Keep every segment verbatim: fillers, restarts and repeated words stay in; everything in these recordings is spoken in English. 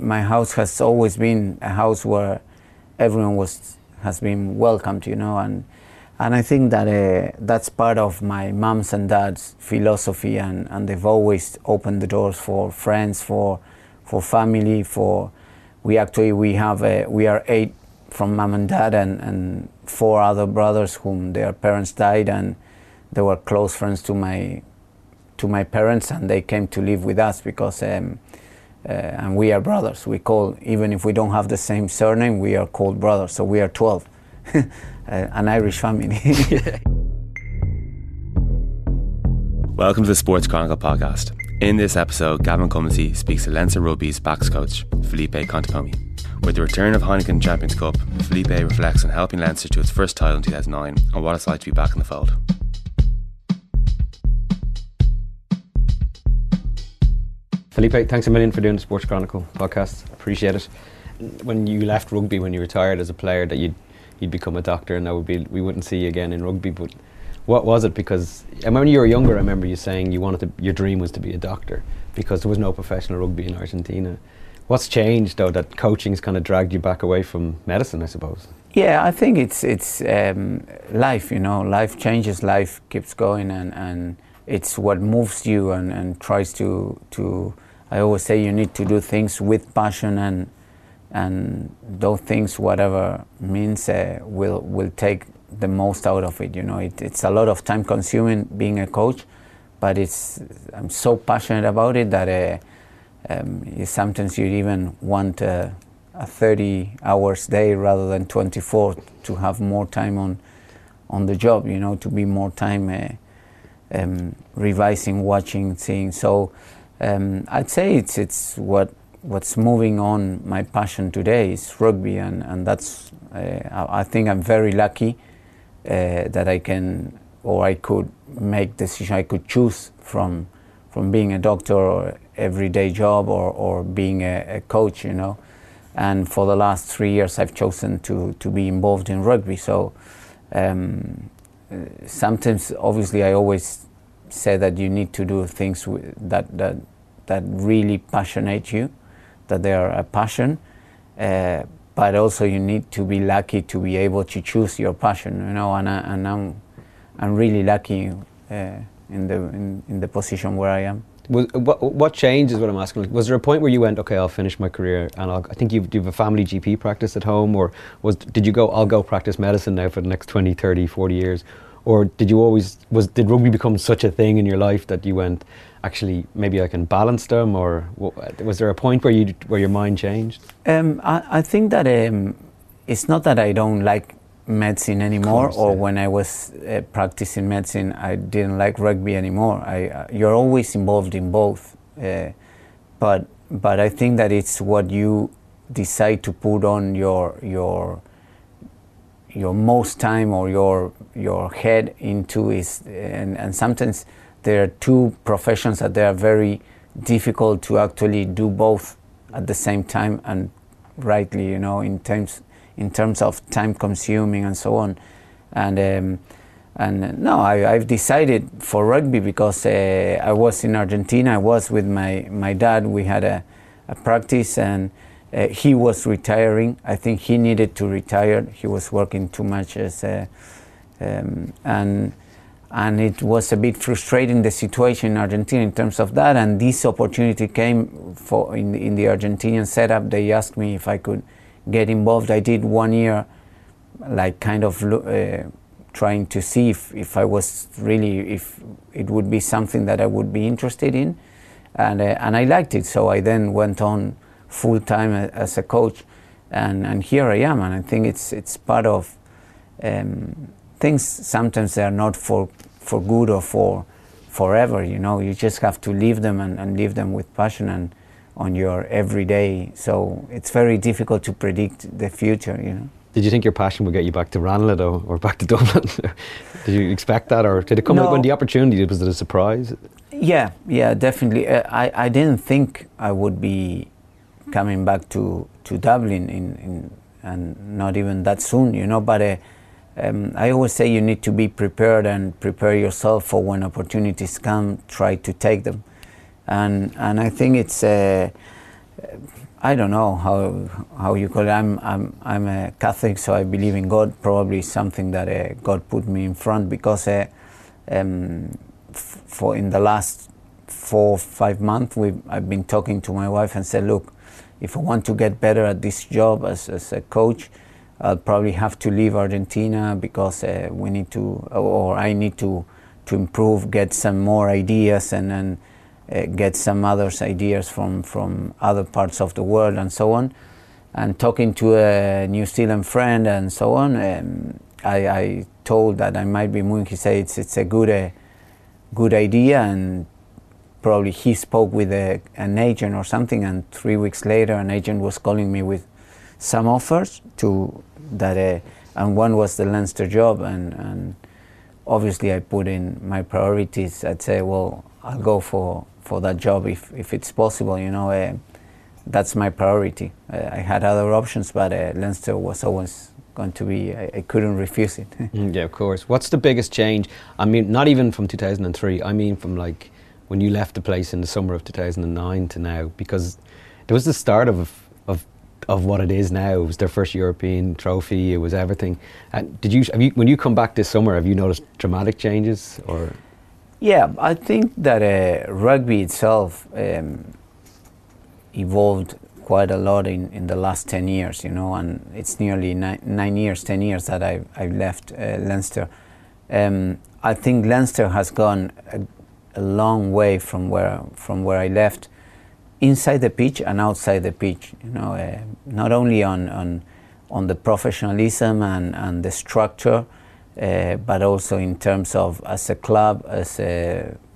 My house has always been a house where everyone was has been welcomed, you know, and and I think that uh, that's part of my mom's and dad's philosophy, and, and they've always opened the doors for friends, for for family, for we actually we have a, we are eight from mom and dad, and, and four other brothers whom their parents died, and they were close friends to my to my parents, and they came to live with us because. Um, Uh, and we are brothers. We call, even if we don't have the same surname, we are called brothers. So we are twelve, uh, an Irish family. Welcome to the Sports Chronicle podcast. In this episode, Gavin Cummiskey speaks to Leinster Rugby's backs coach, Felipe Contepomi. With the return of Heineken Champions Cup, Felipe reflects on helping Leinster to its first title in two thousand nine and what it's like to be back in the fold. Felipe, thanks a million for doing the Sports Chronicle podcast. Appreciate it. When you left rugby, when you retired as a player, that you'd you'd become a doctor, and that would be we wouldn't see you again in rugby. But what was it? Because I mean, when you were younger, I remember you saying you wanted to, your dream was to be a doctor because there was no professional rugby in Argentina. What's changed though? That coaching's kind of dragged you back away from medicine, I suppose. Yeah, I think it's it's um, life. You know, life changes. Life keeps going, and and it's what moves you and and tries to to. I always say you need to do things with passion, and and those things, whatever means, uh, will will take the most out of it. You know, it, it's a lot of time consuming being a coach, but it's I'm so passionate about it that uh, um, sometimes you even want uh, a thirty hours day rather than twenty-four to have more time on on the job. You know, to be more time uh, um, revising, watching, seeing. So. Um, I'd say it's it's what what's moving on. My passion today is rugby, and and that's uh, I think I'm very lucky uh, that I can or I could make decision. I could choose from from being a doctor or everyday job or or being a, a coach, you know. And for the last three years, I've chosen to to be involved in rugby. So um, sometimes, obviously, I always. Say that you need to do things that that that really passionate you, that they are a passion, uh, but also you need to be lucky to be able to choose your passion, you know. And I, and I'm I'm really lucky uh, in the in, in the position where I am. Was, what what changed is what I'm asking. Was there a point where you went, okay, I'll finish my career, and I'll, I think you have a family G P practice at home, or was did you go? I'll go practice medicine now for the next twenty, thirty, forty years. Or did you always, was did rugby become such a thing in your life that you went, actually, maybe I can balance them? Or was there a point where you where your mind changed? Um, I, I think that um, it's not that I don't like medicine anymore, course, or yeah. When I was uh, practicing medicine, I didn't like rugby anymore. I, uh, you're always involved in both. Uh, but but I think that it's what you decide to put on your your... your most time or your your head into is, and, and sometimes there are two professions that they are very difficult to actually do both at the same time, and rightly, you know, in terms in terms of time consuming and so on. And um, and no, I, I've decided for rugby because uh, I was in Argentina. I was with my, my dad. We had a, a practice and. Uh, he was retiring. I think he needed to retire. He was working too much, as a, um, and and it was a bit frustrating the situation in Argentina in terms of that. And this opportunity came for in in the Argentinian setup. They asked me if I could get involved. I did one year, like kind of uh, trying to see if if I was really if it would be something that I would be interested in, and uh, and I liked it. So I then went on. Full time as a coach, and, and here I am, and I think it's it's part of um, things. Sometimes they are not for for good or for forever. You know, you just have to live them and, and live them with passion and on your everyday. So it's very difficult to predict the future. You know. Did you think your passion would get you back to Ranelagh though, or back to Dublin? Did you expect that, or did it come no. when the opportunity was it a surprise? Yeah, yeah, definitely. Uh, I I didn't think I would be. Coming back to, to Dublin in, in and not even that soon, you know, but uh, um, I always say you need to be prepared and prepare yourself for when opportunities come, try to take them. And and I think it's, uh, I don't know how how you call it. I'm I'm I'm a Catholic, so I believe in God. Probably something that uh, God put me in front, because uh, um, f for in the last four five months, we I've been talking to my wife and said, look, if I want to get better at this job as as a coach, I'll probably have to leave Argentina, because uh, we need to, or I need to to improve, get some more ideas, and and. Uh, get some others ideas from from other parts of the world and so on. And talking to a New Zealand friend and so on, um, I, I told that I might be moving. He said it's it's a good uh, good idea, and probably he spoke with a, an agent or something. And three weeks later, an agent was calling me with some offers to that, uh, and one was the Leinster job, and and obviously I put in my priorities. I'd say, well, I'll go for. for that job if, if it's possible, you know, uh, that's my priority. Uh, I had other options, but uh, Leinster was always going to be, I, I couldn't refuse it. Yeah, of course. What's the biggest change? I mean, not even from two thousand three, I mean from like when you left the place in the summer of two thousand nine to now, because it was the start of of, of what it is now. It was their first European trophy, it was everything. And did you, have you, when you come back this summer, have you noticed dramatic changes or? Yeah, I think that uh, rugby itself um, evolved quite a lot in, in the last ten years, you know, and it's nearly ni nine years, ten years that I've, I've left uh, Leinster. Um, I think Leinster has gone a, a long way from where, from where I left, inside the pitch and outside the pitch, you know, uh, not only on, on, on the professionalism and, and the structure, Uh, but also in terms of as a club, as uh,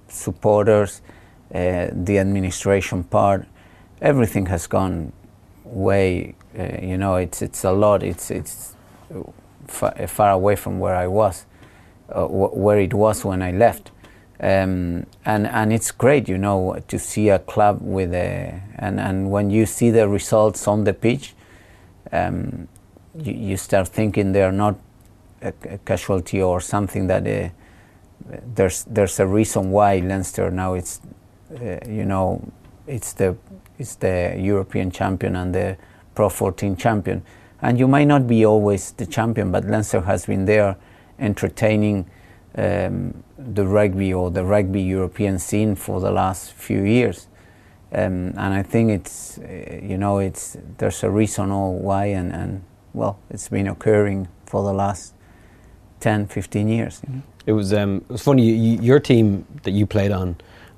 supporters, uh, the administration part, everything has gone way. Uh, you know, it's it's a lot. It's it's far, far away from where I was, uh, wh where it was when I left, um, and and it's great. You know, to see a club with a and and when you see the results on the pitch, um, you, you start thinking they're not A, a casualty or something, that uh, there's there's a reason why Leinster now it's uh, you know, it's the it's the European champion and the Pro fourteen champion, and you might not be always the champion, but Leinster has been there entertaining um, the rugby or the rugby European scene for the last few years, um, and I think it's uh, you know, it's there's a reason all why, and and well, it's been occurring for the last ten, fifteen years. You know? It was um, it was funny, you, your team that you played on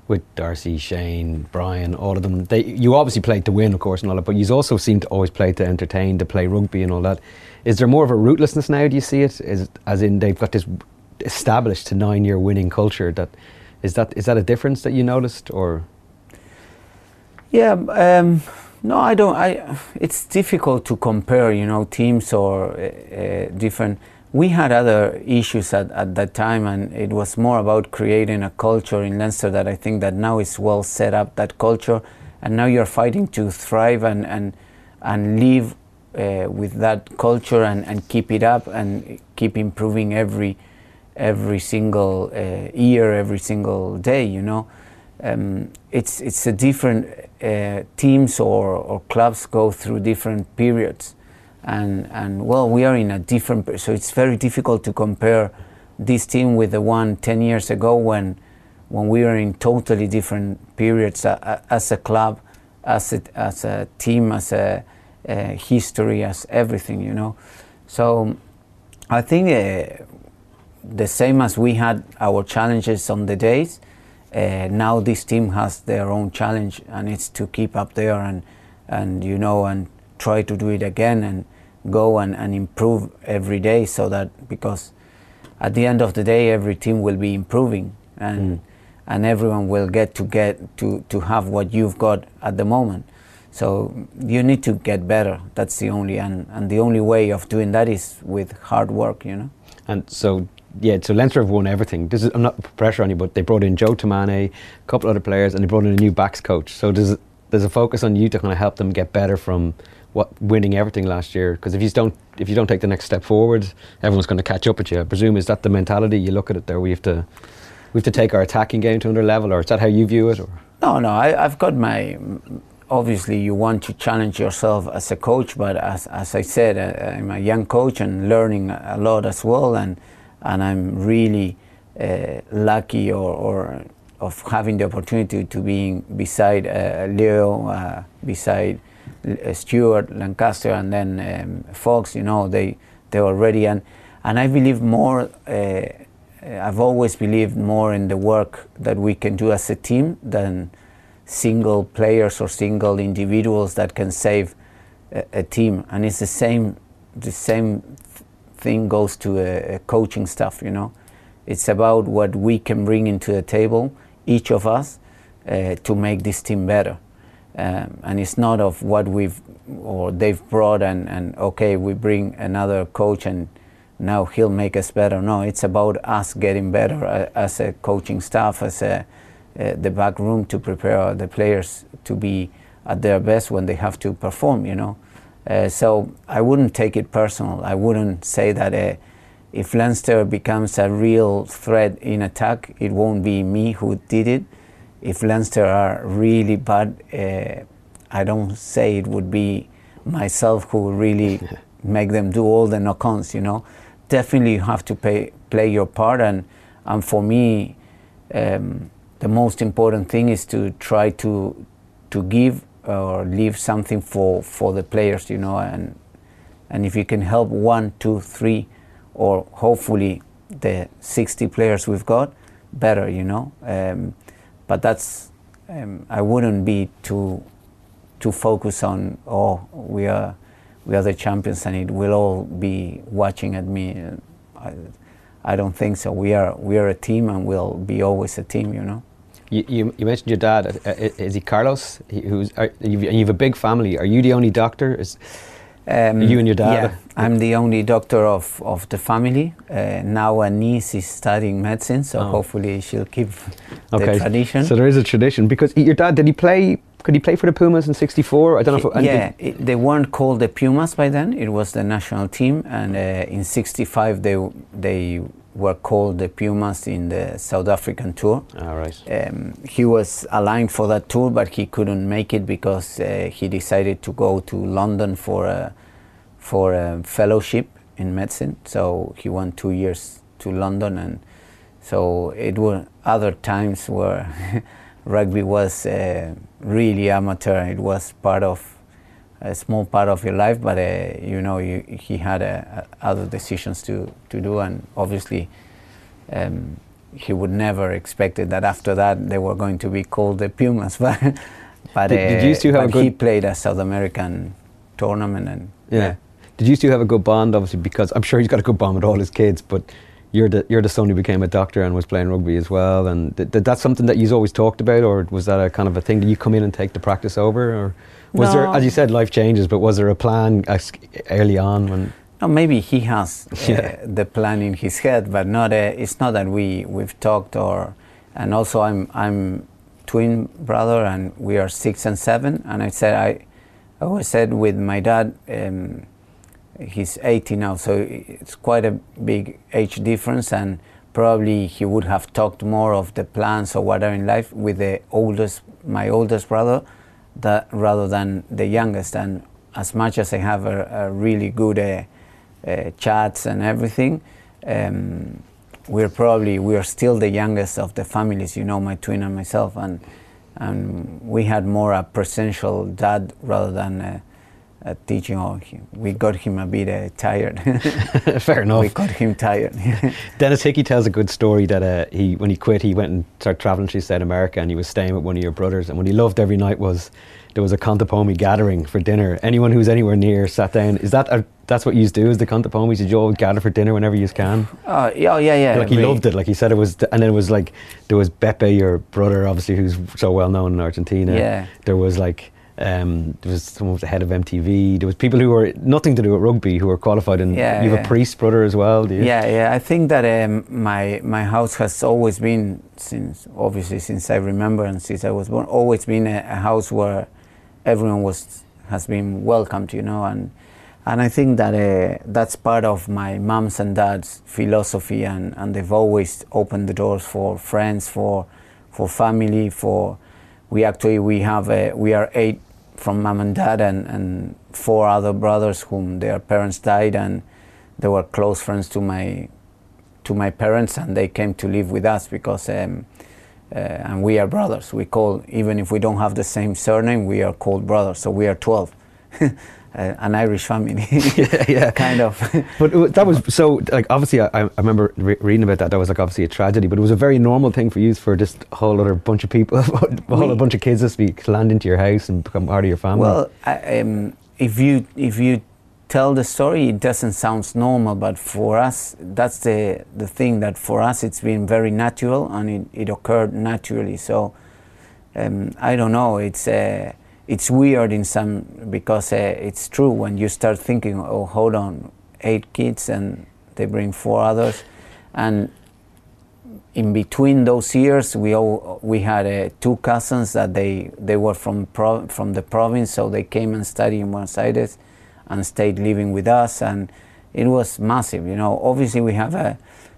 with Darcy, Shane, Brian, all of them, they, you obviously played to win, of course, and all that, but you also seemed to always play to entertain, to play rugby and all that. Is there more of a rootlessness now, do you see it? Is, as in they've got this established to nine-year winning culture, that is, that is that a difference that you noticed, or? Yeah, um, no, I don't, I, it's difficult to compare, you know, teams or uh, different. We had other issues at, at that time, and it was more about creating a culture in Leinster that I think that now is well set up, that culture, and now you're fighting to thrive and and, and live uh, with that culture and, and keep it up and keep improving every every single uh, year, every single day, you know. Um, it's it's a different, uh, teams or, or clubs go through different periods. And, and well, we are in a different, so it's very difficult to compare this team with the one ten years ago when when we were in totally different periods uh, as a club, as a, as a team, as a uh, history, as everything, you know. So I think uh, the same as we had our challenges on the days, uh, now this team has their own challenge, and it's to keep up there and, and you know, and try to do it again and go and, and improve every day, so that, because at the end of the day every team will be improving, and mm. and everyone will get to get to to have what you've got at the moment, so you need to get better. That's the only, and and the only way of doing that is with hard work, you know. And so yeah, so Leinster have won everything. This is, I'm not pressure on you, but they brought in Joe Tomane, a couple other players, and they brought in a new backs coach, so there's there's a focus on you to kind of help them get better from What winning everything last year, because if you don't if you don't take the next step forward, everyone's going to catch up at you. I presume, is that the mentality you look at it there? We have to we have to take our attacking game to another level, or is that how you view it? Or no, no, I, I've got my obviously you want to challenge yourself as a coach, but as, as I said, I, I'm a young coach and learning a lot as well, and and I'm really uh, lucky or, or of having the opportunity to be beside uh, Leo, uh, beside Stuart Lancaster, and then um, Fox. You know, they they were ready, and and I believe more. Uh, I've always believed more in the work that we can do as a team than single players or single individuals that can save a, a team. And it's the same. The same th thing goes to a, a coaching staff. You know, it's about what we can bring into the table, each of us, uh, to make this team better. Um, and it's not of what we've or they've brought and, and okay, we bring another coach and now he'll make us better. No, it's about us getting better uh, as a coaching staff, as a, uh, the back room, to prepare the players to be at their best when they have to perform, you know. Uh, so I wouldn't take it personal. I wouldn't say that uh, if Leinster becomes a real threat in attack, it won't be me who did it. If Leinster are really bad, uh, I don't say it would be myself who really make them do all the knock-ons, you know. Definitely you have to pay, play your part, and, and for me, um, the most important thing is to try to, to give or leave something for, for the players, you know, and, and if you can help one, two, three, or hopefully the sixty players we've got, better, you know. Um, But that's, um, I wouldn't be too, too focused on, oh, we are, we are the champions and it will all be watching at me. I, I don't think so. We are, we are a team and we'll be always a team, you know. You, you, you mentioned your dad. Uh, is he Carlos? He, who's, are, you've, you have a big family. Are you the only doctor? Is, um, you and your dad? Yeah, I'm the only doctor of, of the family. Uh, now a niece is studying medicine, so oh. hopefully she'll keep okay. the tradition. So there is a tradition, because your dad, did he play, could he play for the Pumas in sixty-four? I don't he, know. If, and yeah, it, they weren't called the Pumas by then. It was the national team, and uh, in sixty-five they, they were called the Pumas in the South African tour. All right. Um, he was aligned for that tour, but he couldn't make it because uh, he decided to go to London for a, for a fellowship in medicine. So he went two years to London, and so it were other times where rugby was uh, really amateur. It was part of a small part of your life, but uh, you know, you, he had uh, other decisions to, to do, and obviously um, he would never expected that after that they were going to be called the Pumas. But but, did, uh, did you still have but a good he played a South American tournament, and yeah. yeah. Did you still have a good bond? Obviously, because I'm sure he's got a good bond with all his kids, but you're the, you're the son who became a doctor and was playing rugby as well, and th th that's something that you've always talked about, or was that a kind of a thing that you come in and take the practice over, or was no. there, as you said, life changes, but was there a plan early on? When no, maybe he has uh, yeah. the plan in his head, but not. Uh, it's not that we we've talked, or, and also I'm I'm twin brother, and we are six and seven, and I said I, I always said with my dad. Um, He's eighty now, so it's quite a big age difference, and probably he would have talked more of the plans or whatever in life with the oldest, my oldest brother, that rather than the youngest. And as much as I have a, a really good uh, uh, chats and everything, um, we're probably we are still the youngest of the families. You know, my twin and myself, and and we had more a presential dad rather than. Uh, At teaching, all we got him a bit uh, tired. Fair enough. We got him tired. Dennis Hickey tells a good story that uh, he, when he quit, he went and started traveling to South America, and he was staying with one of your brothers. And what he loved every night was there was a Contepomi gathering for dinner. Anyone who was anywhere near sat down. Is that a, that's what you do? Is the Contepomis? Did you all gather for dinner whenever you can? Uh, yeah, yeah, yeah. Like he we, loved it. Like he said it was, th and then it was like there was Bebe, your brother, obviously, who's so well known in Argentina. Yeah. There was like. Um, there was someone was the head of M T V. There was people who were nothing to do with rugby who were qualified, and yeah, you have yeah. a priest brother as well. Do you? Yeah, yeah. I think that um, my my house has always been, since obviously since I remember and since I was born, always been a, a house where everyone was has been welcomed, you know, and and I think that uh, that's part of my mom's and dad's philosophy, and and they've always opened the doors for friends, for for family, for we actually we have a, we are eight. from mum and dad and, and four other brothers whom their parents died, and they were close friends to my to my parents, and they came to live with us because um, uh, and we are brothers. We call, even if we don't have the same surname, we are called brothers. So we are twelve. Uh, an Irish family, yeah, yeah. Kind of. But that was so, like, obviously I, I remember re reading about that. That was like obviously a tragedy, but it was a very normal thing for you, for just a whole other bunch of people, a whole we, bunch of kids just be land into your house and become part of your family. Well, I, um, if you if you tell the story, it doesn't sound normal, but for us, that's the the thing, that for us it's been very natural, and it, it occurred naturally. So um, I don't know. It's a uh, It's weird in some, because uh, it's true when you start thinking, oh, hold on, eight kids and they bring four others. And in between those years, we all, we had uh, two cousins that they, they were from, pro from the province, so they came and studied in Buenos Aires and stayed living with us. And it was massive, you know. Obviously, we have a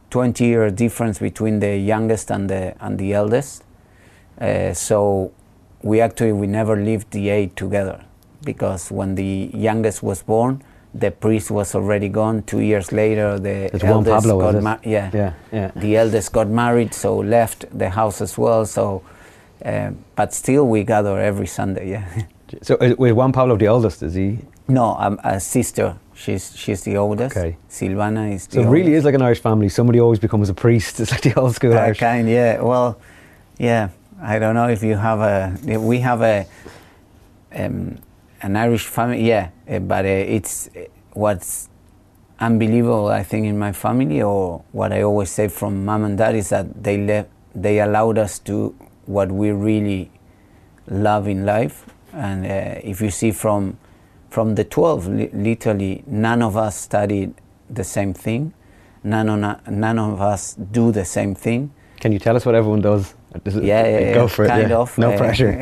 twenty-year difference between the youngest and the, and the eldest. Uh, so... We actually, we never lived the eight together, because when the youngest was born, the priest was already gone. Two years later, the it's eldest Pablo, got married. Yeah. Yeah, yeah, the eldest got married, so left the house as well. So, uh, but still, we gather every Sunday. Yeah. So, uh, with Juan Pablo, the oldest, is he? No, um, a sister. She's she's the oldest. Okay. Silvana is the. So it really oldest. Is like an Irish family. Somebody always becomes a priest. It's like the old school that Irish kind. Yeah. Well, yeah. I don't know if you have a, if we have a, um, an Irish family, yeah, uh, but uh, it's uh, what's unbelievable, I think, in my family, or what I always say from mom and dad, is that they left, they allowed us to what we really love in life. And uh, if you see from, from the twelve, li literally none of us studied the same thing. None of, none of us do the same thing. Can you tell us what everyone does? Yeah, yeah, yeah, go for it. Kind yeah. of. No uh, pressure.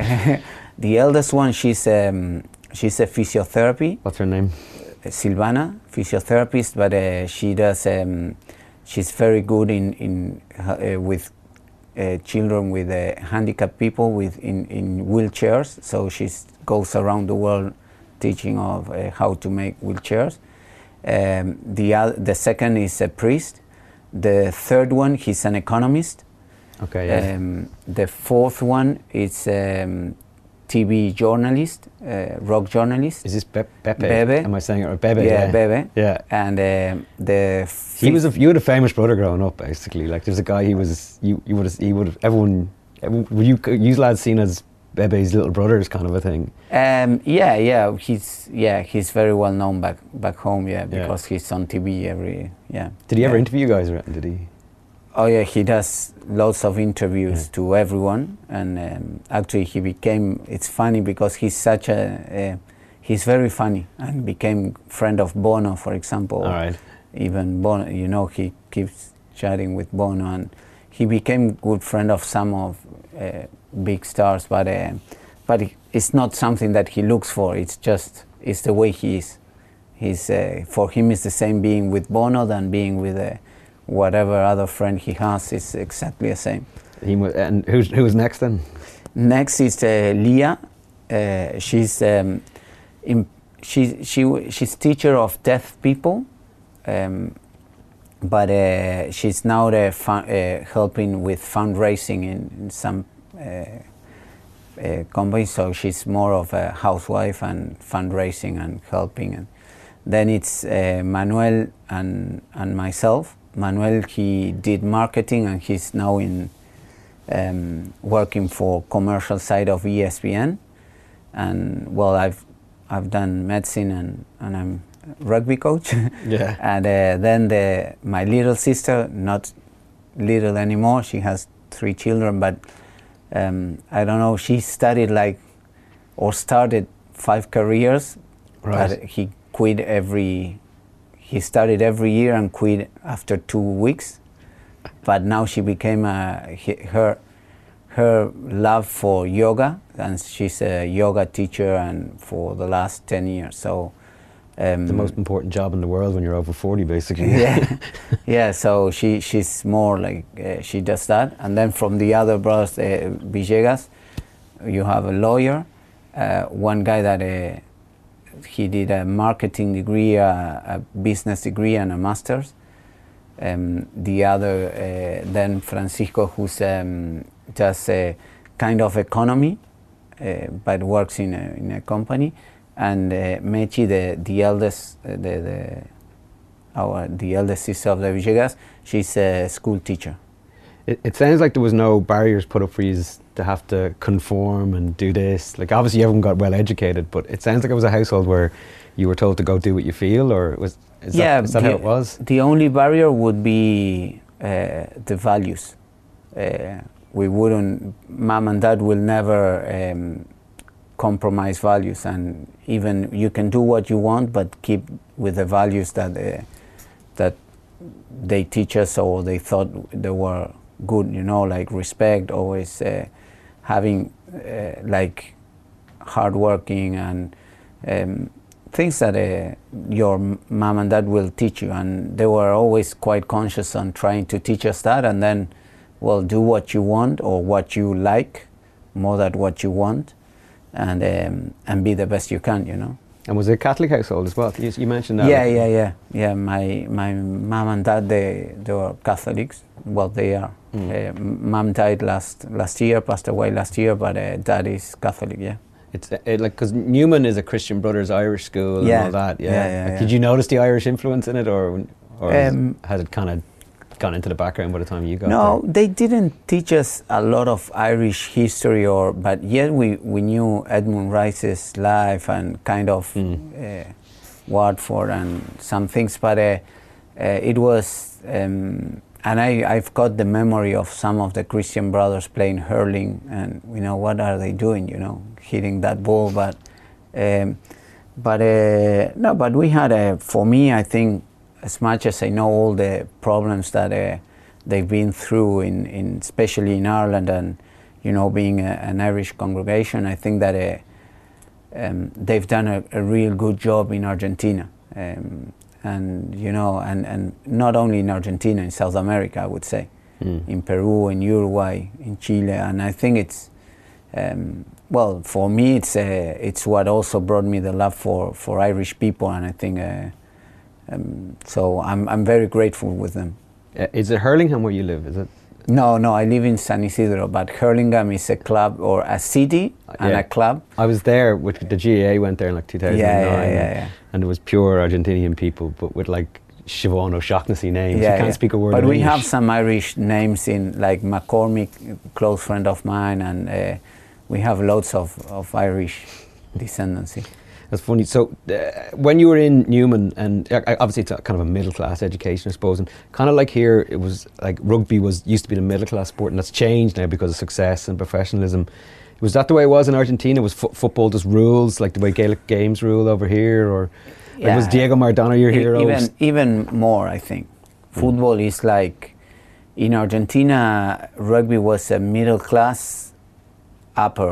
The eldest one, she's um, she's a physiotherapy. What's her name? Silvana, physiotherapist. But uh, she does. Um, she's very good in in uh, with uh, children with uh, handicapped people with in in wheelchairs. So she goes around the world teaching of uh, how to make wheelchairs. Um, the uh, the second is a priest. The third one, he's an economist. Okay, yes. Um, the fourth one is um, T V journalist, uh, rock journalist. Is this Be Bebe? Bebe? Am I saying it right? Bebe. Yeah, yeah. Bebe. Yeah. And um, the he was a, you had a famous brother growing up, basically. Like there's a guy he was you you would have, he would have everyone were you you lads seen as Bebe's little brother, kind of a thing. Um, yeah, yeah. He's yeah he's very well known back back home. Yeah, because yeah. he's on T V every yeah. Did he ever yeah. interview you guys? Did he? Oh yeah, he does lots of interviews yeah. to everyone, and um, actually he became, it's funny because he's such a, a, he's very funny, and became friend of Bono, for example. All right. Even Bono, you know, he keeps chatting with Bono, and he became good friend of some of uh, big stars, but, uh, but it's not something that he looks for, it's just, it's the way he is. He's, uh, for him it's the same being with Bono than being with uh, whatever other friend he has, is exactly the same. He was, and who's, who's next then? Next is uh, Leah. Uh, she's um, in, she, she she's teacher of deaf people, um, but uh, she's now the fun, uh, helping with fundraising in, in some uh, uh, companies. So she's more of a housewife and fundraising and helping. And then it's uh, Manuel and and myself. Manuel, he did marketing, and he's now in um, working for commercial side of E S P N. And well, I've I've done medicine, and and I'm a rugby coach. Yeah. And uh, then the my little sister, not little anymore. She has three children, but um, I don't know. She studied like or started five careers. Right. But he quit every. He started every year and quit after two weeks, but now she became a, her her love for yoga, and she's a yoga teacher and for the last ten years. So um, the most important job in the world when you're over forty, basically. Yeah, yeah. So she she's more like uh, she does that, and then from the other brothers, uh, Villegas, you have a lawyer, uh, one guy that uh, he did a marketing degree, uh, a business degree, and a master's. Um, the other, uh, then Francisco, who's um, just a kind of economy, uh, but works in a, in a company, and uh, Mechi, the the eldest, uh, the, the our the eldest sister of the Villegas, she's a school teacher. It, it sounds like there was no barriers put up for you to have to conform and do this. Like obviously everyone got well educated, but it sounds like it was a household where you were told to go do what you feel, or was. Is yeah, that, is that the, how it was? The only barrier would be uh, the values. Uh, we wouldn't, mom and dad will never um, compromise values, and even you can do what you want, but keep with the values that uh, that they teach us or they thought they were good. You know, like respect, always uh, having uh, like hardworking and. Um, things that uh, your mom and dad will teach you, and they were always quite conscious on trying to teach us that, and then, well, do what you want or what you like more than what you want, and um, and be the best you can, you know. And was it a Catholic household as well? You, you mentioned that. Yeah, yeah, yeah. Yeah, my my mom and dad, they, they were Catholics. Well, they are. Mm. Uh, mom died last, last year, passed away last year, but uh, dad is Catholic, yeah. It's it, like, because Newman is a Christian Brothers Irish school, yeah, and all that. Yeah, yeah, yeah, like, yeah. Did you notice the Irish influence in it, or, or um, has it kind of gone into the background by the time you got no, there? No, they didn't teach us a lot of Irish history, or but yet we, we knew Edmund Rice's life and kind of mm. uh, Watford and some things, but uh, uh, it was, um, and I, I've got the memory of some of the Christian Brothers playing hurling, and you know, what are they doing, you know? Hitting that ball, but um, but uh, no, but we had a. For me, I think as much as I know all the problems that uh, they've been through in, in especially in Ireland, and you know, being a, an Irish congregation, I think that uh, um, they've done a, a real good job in Argentina, um, and you know, and and not only in Argentina, in South America, I would say, mm. in Peru, in Uruguay, in Chile, and I think it's. Um, Well, for me, it's uh, it's what also brought me the love for, for Irish people, and I think uh, um, so. I'm I'm very grateful with them. Uh, is it Hurlingham where you live? Is it? No, no. I live in San Isidro, but Hurlingham is a club or a city uh, yeah. and a club. I was there, which the G A A went there in like two thousand nine, yeah, yeah, yeah, yeah. and it was pure Argentinian people, but with like Siobhan O'Shaughnessy names. Yeah, you can't yeah. speak a word. But we English. Have some Irish names in like McCormick, close friend of mine, and. Uh, We have loads of, of Irish descendancy. That's funny. So uh, when you were in Newman, and uh, obviously it's a kind of a middle class education, I suppose, and kind of like here, it was like rugby was used to be the middle class sport, and that's changed now because of success and professionalism. Was that the way it was in Argentina? Was fo football just rules, like the way Gaelic games rule over here? Or like, yeah, was Diego Maradona your hero? Even, even more, I think. Football mm. is like, in Argentina, rugby was a middle class upper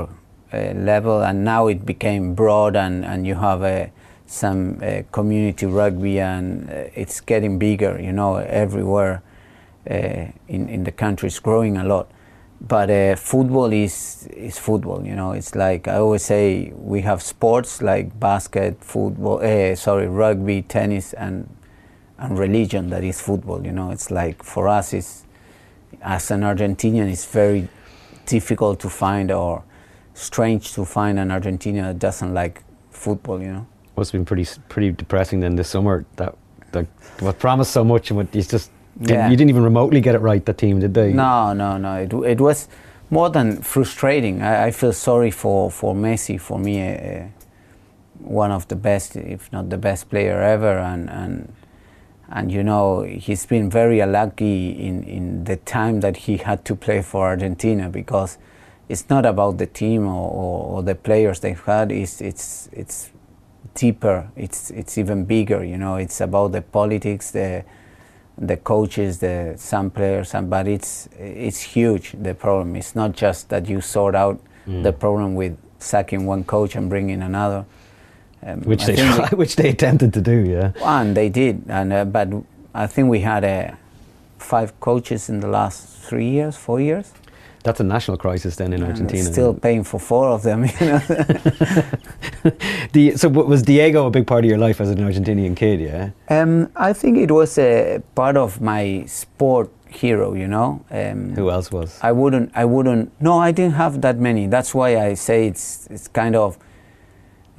uh, level, and now it became broad, and, and you have uh, some uh, community rugby, and uh, it's getting bigger, you know, everywhere uh, in, in the country. It's growing a lot. But uh, football is, is football, you know. It's like, I always say, we have sports like basket, football, uh, sorry, rugby, tennis, and, and religion that is football, you know. It's like, for us, it's, as an Argentinian, it's very difficult to find or strange to find an Argentina that doesn't like football, you know. Well, it's been pretty pretty depressing then this summer that that what promised so much, and what you just didn't, yeah. you didn't even remotely get it right. That team, did they? No, no, no. It it was more than frustrating. I, I feel sorry for for Messi. For me, uh, one of the best, if not the best player ever, and and. And you know, he's been very unlucky in, in the time that he had to play for Argentina, because it's not about the team or, or, or the players they've had. It's it's it's deeper. It's it's even bigger. You know, it's about the politics, the the coaches, the some players. And, but it's it's huge. The problem. It's not just that you sort out mm. the problem with sacking one coach and bringing another. Um, which, they tried, which they attempted to do, yeah. And they did, and uh, but I think we had uh, five coaches in the last three years, four years. that's a national crisis then in and Argentina. It's still paying for four of them, you know. the, so was Diego a big part of your life as an Argentinian kid, yeah? Um, I think it was a part of my sport hero, you know. Um, Who else was? I wouldn't, I wouldn't, no, I didn't have that many. That's why I say it's, it's kind of,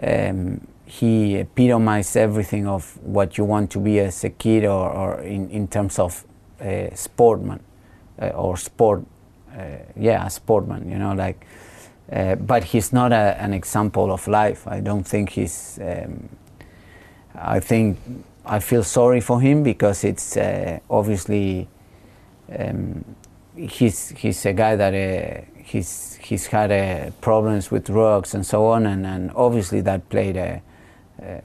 um, he epitomized everything of what you want to be as a kid, or, or in, in terms of uh, sportman uh, or sport, uh, yeah, a sportman, you know, like, uh, but he's not a, an example of life. I don't think he's, um, I think, I feel sorry for him because it's uh, obviously, um, he's, he's a guy that uh, he's, he's had uh, problems with drugs and so on, and, and obviously that played a, Uh,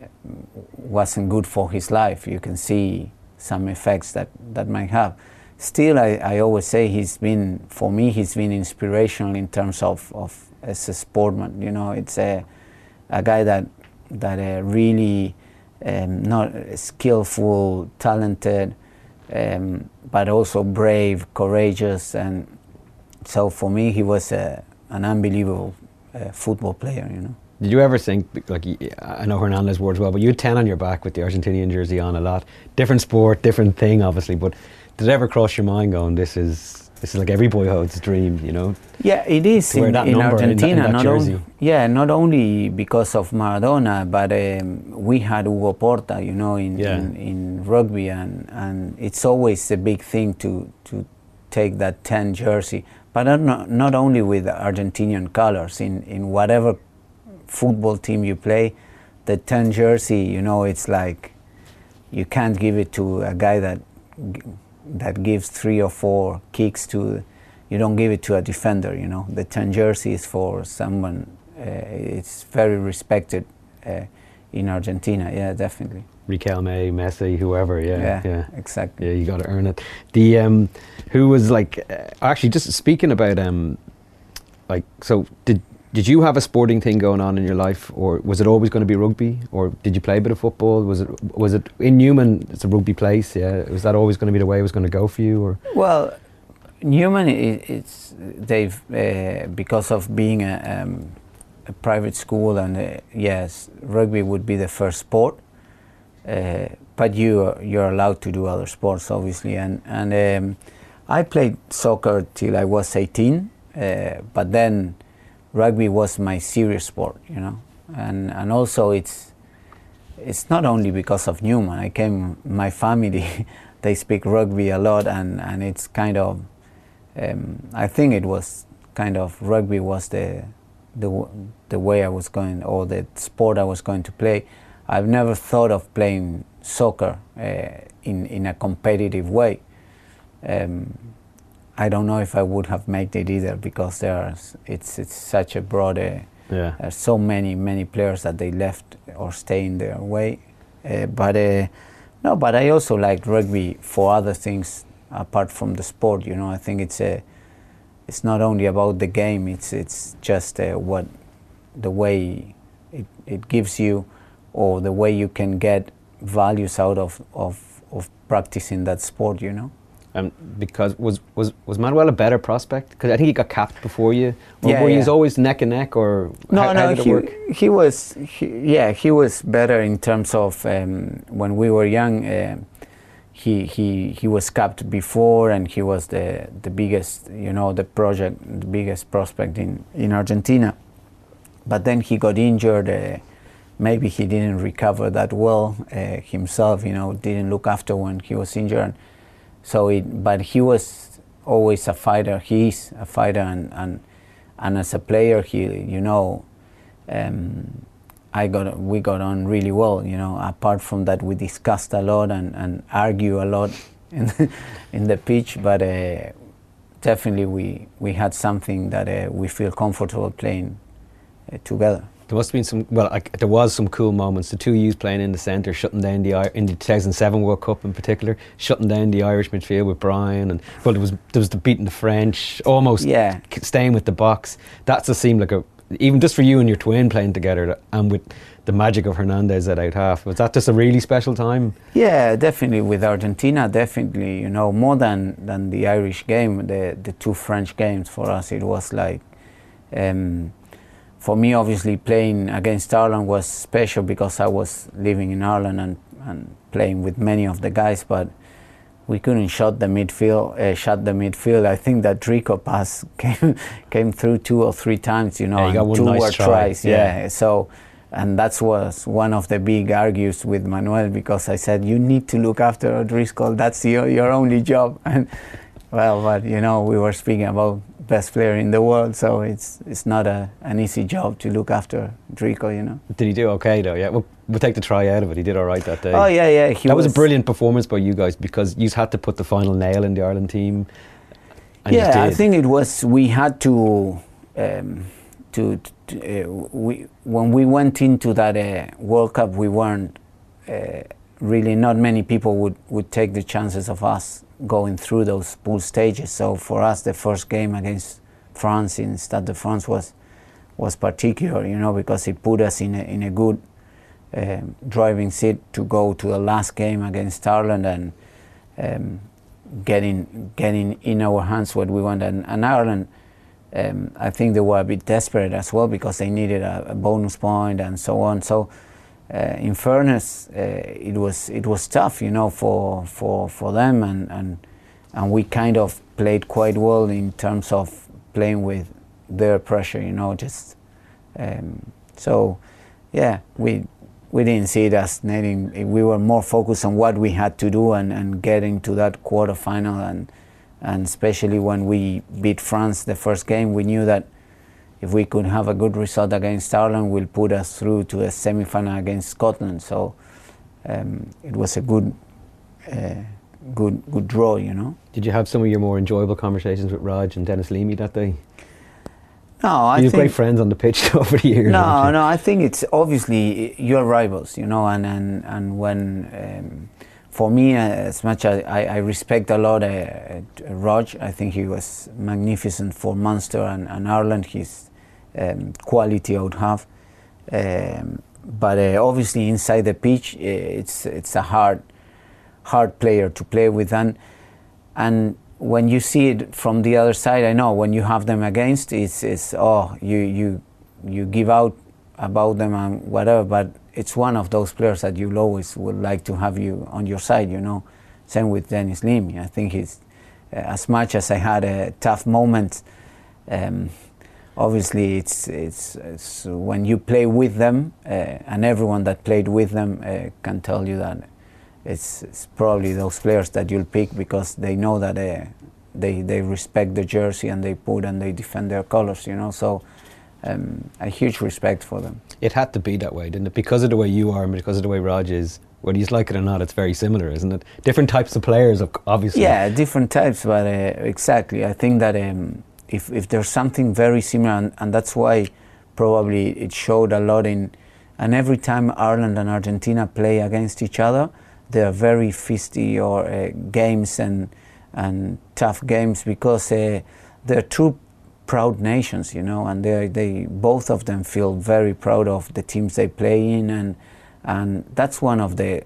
wasn't good for his life. You can see some effects that that might have. Still, I, I always say he's been, for me, he's been inspirational in terms of, of as a sportman. You know, it's a a guy that that uh, really um, not skillful, talented, um, but also brave, courageous, and so for me, he was a, an unbelievable uh, football player. You know. Did you ever think, like, I know Hernandez wore as well, but you had ten on your back with the Argentinian jersey on a lot. Different sport, different thing, obviously, but did it ever cross your mind going, this is this is like every boyhood's dream, you know? Yeah, it is to in, wear that in number Argentina. In that, in that not only, yeah, not only because of Maradona, but um, we had Hugo Porta, you know, in, yeah. in, in rugby, and, and it's always a big thing to, to take that ten jersey, but not, not only with Argentinian colours, in, in whatever football team you play, the ten jersey, you know, it's like you can't give it to a guy that that gives three or four kicks to, you don't give it to a defender, you know. The ten jersey is for someone, uh, it's very respected uh, in Argentina, yeah, definitely. Riquelme, Messi, whoever, yeah, yeah, yeah, exactly. Yeah, you got to earn it. The, um, who was like, uh, actually just speaking about, um, like, so did, Did you have a sporting thing going on in your life, or was it always going to be rugby, or did you play a bit of football? Was it was it in Newman? It's a rugby place, yeah. Was that always going to be the way it was going to go for you, or? Well, Newman, it, it's they've uh, because of being a, um, a private school, and uh, yes, rugby would be the first sport, uh, but you you're allowed to do other sports, obviously, and and um, I played soccer till I was eighteen, uh, but then. Rugby was my serious sport, you know, and and also it's it's not only because of Newman. I came, my family, they speak rugby a lot, and and it's kind of, um, I think it was kind of rugby was the the the way I was going, or the sport I was going to play. I've never thought of playing soccer uh, in in a competitive way. Um, I don't know if I would have made it either, because there are, it's it's such a broad, uh, yeah. uh, so many many players that they left or stay in their way. Uh, but uh, no, but I also liked rugby for other things apart from the sport. You know, I think it's a, it's not only about the game. It's it's just uh, what, the way it it gives you, or the way you can get values out of of of practicing that sport. You know. Um, because was, was was Manuel a better prospect? Because I think he got capped before you. Or yeah, were you yeah. always neck and neck, or no, how, no, how did he, it work? He was, he, yeah, he was better in terms of um, when we were young. Uh, he he he was capped before, and he was the the biggest, you know, the project, the biggest prospect in in Argentina. But then he got injured. Uh, maybe he didn't recover that well uh, himself. You know, didn't look after when he was injured. So, it, but he was always a fighter. He is a fighter, and and, and as a player, he, you know, um, I got we got on really well. You know, apart from that, we discussed a lot and, and argue a lot in the, in the pitch. But uh, definitely, we we had something that uh, we feel comfortable playing uh, together. There must have been some, well, I, there was some cool moments. The two of you playing in the centre, shutting down the, in the two thousand seven World Cup in particular, shutting down the Irish midfield with Brian, and, well, there was, there was the beating the French, almost yeah. staying with the box. That just seemed like a, even just for you and your twin playing together, and with the magic of Hernandez at out half, was that just a really special time? Yeah, definitely. With Argentina, definitely, you know, more than, than the Irish game, the, the two French games for us, it was like, um, for me, obviously, playing against Ireland was special because I was living in Ireland and, and playing with many of the guys, but we couldn't shut the midfield. Uh, shut the midfield. I think that Rico pass came came through two or three times. You know, yeah, you got one two nice or try. tries. Yeah. yeah. So, and that was one of the big arguments with Manuel, because I said you need to look after Driscoll. That's your your only job. And well, but you know, we were speaking about best player in the world, so it's it's not a an easy job to look after Driscoll, you know. Did he do okay though? Yeah, we'll, we'll take the try out of it. He did all right that day. Oh yeah, yeah. He that was, was a brilliant performance by you guys, because you had to put the final nail in the Ireland team. And yeah, I think it was we had to um, to, to uh, we when we went into that uh, World Cup, we weren't uh, really not many people would would take the chances of us going through those pool stages. So for us, the first game against France in Stade de France was was particular, you know, because it put us in a, in a good uh, driving seat to go to the last game against Ireland and um, getting getting in our hands what we want. And, and Ireland, um, I think they were a bit desperate as well, because they needed a, a bonus point and so on. So. Uh, in fairness, uh, it was it was tough, you know, for for for them, and and and we kind of played quite well in terms of playing with their pressure, you know, just um, so yeah, we we didn't see it as netting. We were more focused on what we had to do and and getting to that quarterfinal, and and especially when we beat France the first game, we knew that if we could have a good result against Ireland, will put us through to a semi-final against Scotland. So um, it was a good, uh, good, good draw, you know. Did you have some of your more enjoyable conversations with Raj and Dennis Leamy that day? No, I you think you're great friends on the pitch over the years. No, no, I think it's obviously your rivals, you know, and and and when. Um, For me, uh, as much as I, I respect a lot uh, uh, Raj, I think he was magnificent for Munster and, and Ireland, his um, quality I would have. Um, but uh, obviously inside the pitch, it's it's a hard hard player to play with. And, and when you see it from the other side, I know when you have them against, it's, it's oh, you, you, you give out about them and whatever, but it's one of those players that you always would like to have you on your side, you know. Same with Dennis Leamy. I think he's, uh, as much as I had a tough moment, um, obviously it's, it's, it's when you play with them, uh, and everyone that played with them uh, can tell you that it's, it's probably those players that you'll pick, because they know that uh, they, they respect the jersey and they put and they defend their colours, you know. So. Um, a huge respect for them. It had to be that way, didn't it? Because of the way you are and because of the way Raj is, whether you like it or not, it's very similar, isn't it? Different types of players, obviously. Yeah, different types, but uh, exactly. I think that um, if, if there's something very similar, and, and that's why probably it showed a lot in, and every time Ireland and Argentina play against each other, they are very feisty or uh, games and, and tough games, because uh, they're true proud nations, you know, and they they both of them feel very proud of the teams they play in, and and that's one of the,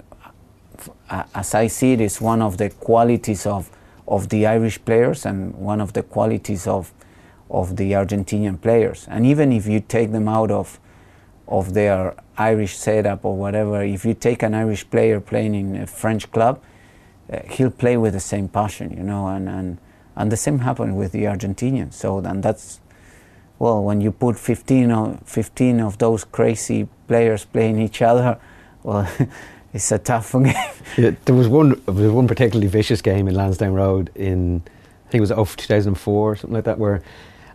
as I see it, is one of the qualities of of the Irish players and one of the qualities of of the Argentinian players. And even if you take them out of of their Irish setup or whatever, if you take an Irish player playing in a French club, uh, he'll play with the same passion, you know, and and. And the same happened with the Argentinians. So, and that's, well, when you put fifteen, or fifteen of those crazy players playing each other, well, it's a tough game. Yeah, there was one, there was one particularly vicious game in Lansdowne Road in, I think it was oh, two thousand four or something like that, where,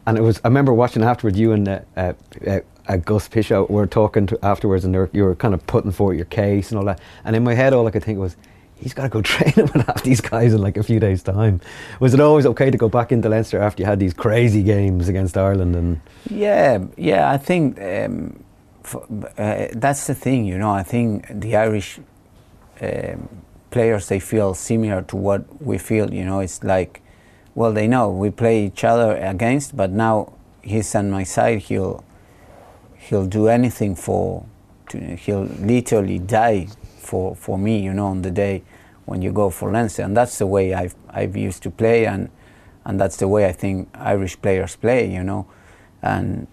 and it was, I remember watching afterwards, you and uh, uh, uh, uh, Gus Pishow were talking to afterwards, and you were kind of putting forward your case and all that. And in my head, all I could think was, he's got to go training with half these guys in like a few days' time. Was it always okay to go back into Leinster after you had these crazy games against Ireland? And yeah, yeah, I think um, for, uh, that's the thing, you know. I think the Irish um, players, they feel similar to what we feel, you know. It's like, well, they know we play each other against, but now he's on my side, he'll he'll do anything for, to, he'll literally die for, for me, you know, on the day when you go for Leinster. And that's the way I've, I've used to play, and, and that's the way I think Irish players play, you know. And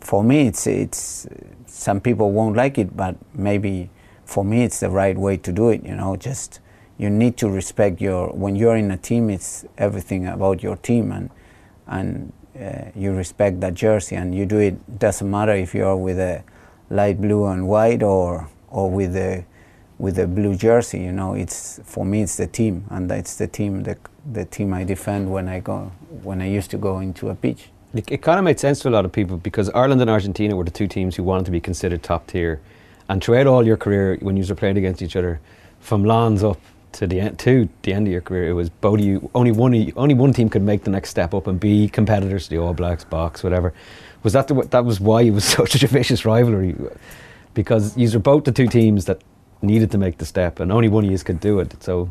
for me, it's, it's, some people won't like it, but maybe for me it's the right way to do it, you know. Just, you need to respect your, when you're in a team, it's everything about your team, and, and uh, you respect that jersey, and you do it. Doesn't matter if you're with a light blue and white, or, or with a, with a blue jersey, you know. It's, for me, it's the team, and it's the team, the, the team I defend when I go, when I used to go into a pitch. It, it kind of made sense to a lot of people, because Ireland and Argentina were the two teams who wanted to be considered top tier, and throughout all your career, when you were playing against each other, from Lons up to the end, to the end of your career, it was both of you. Only one, only one team could make the next step up and be competitors, the All Blacks, Box, whatever. Was that the, that was why it was such a vicious rivalry, because these were both the two teams that needed to make the step, and only one of you could do it. So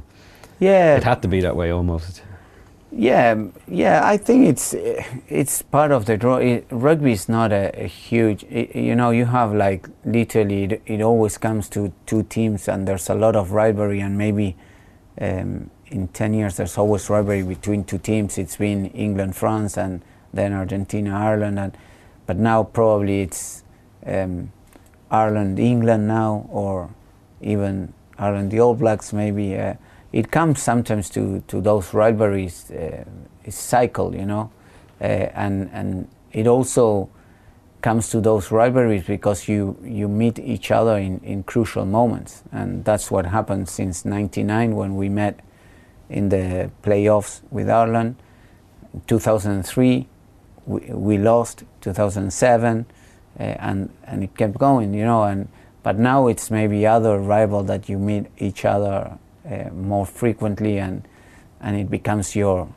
yeah, it had to be that way almost. Yeah, yeah. I think it's it's part of the draw. It, rugby is not a, a huge. It, you know, you have like literally it, it always comes to two teams, and there's a lot of rivalry. And maybe um, in ten years, there's always rivalry between two teams. It's been England, France, and then Argentina, Ireland, and but now probably it's um, Ireland, England now, or even Ireland, the All Blacks, maybe. Uh, it comes sometimes to, to those rivalries, uh, cycle, you know, uh, and, and it also comes to those rivalries because you, you meet each other in, in crucial moments, and that's what happened since ninety-nine when we met in the playoffs with Ireland. In two thousand three, we, we lost, two thousand seven, uh, and, and it kept going, you know, and but now it's maybe other rival that you meet each other uh, more frequently, and and it becomes your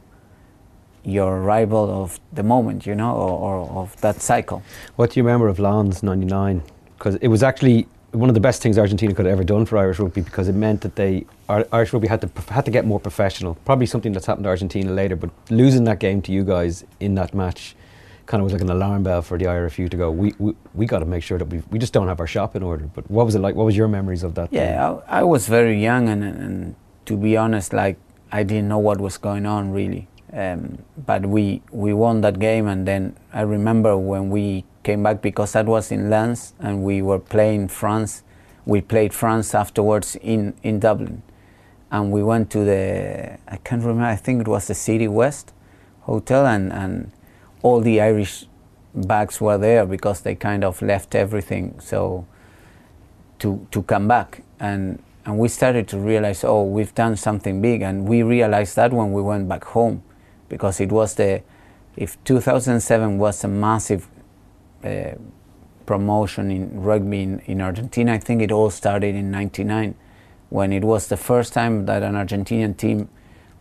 your rival of the moment, you know, or, or of that cycle. What do you remember of Lons ninety-nine? Because it was actually one of the best things Argentina could have ever done for Irish rugby, because it meant that they Irish rugby had to had to get more professional. Probably something that's happened to Argentina later, but losing that game to you guys in that match kind of was like an alarm bell for the I R F U to go, we we, we got to make sure that we we just don't have our shop in order. But what was it like? What was your memories of that? Yeah, I, I was very young, and, and to be honest, like I didn't know what was going on really. Um, but we we won that game, and then I remember when we came back, because that was in Lens, and we were playing France. We played France afterwards in in Dublin, and we went to the I can't remember. I think it was the City West Hotel, and and. all the Irish backs were there because they kind of left everything so to to come back, and and we started to realize, oh, we've done something big. And we realized that when we went back home, because it was the if two thousand seven was a massive uh, promotion in rugby in, in Argentina. I think it all started in ninety-nine when it was the first time that an Argentinian team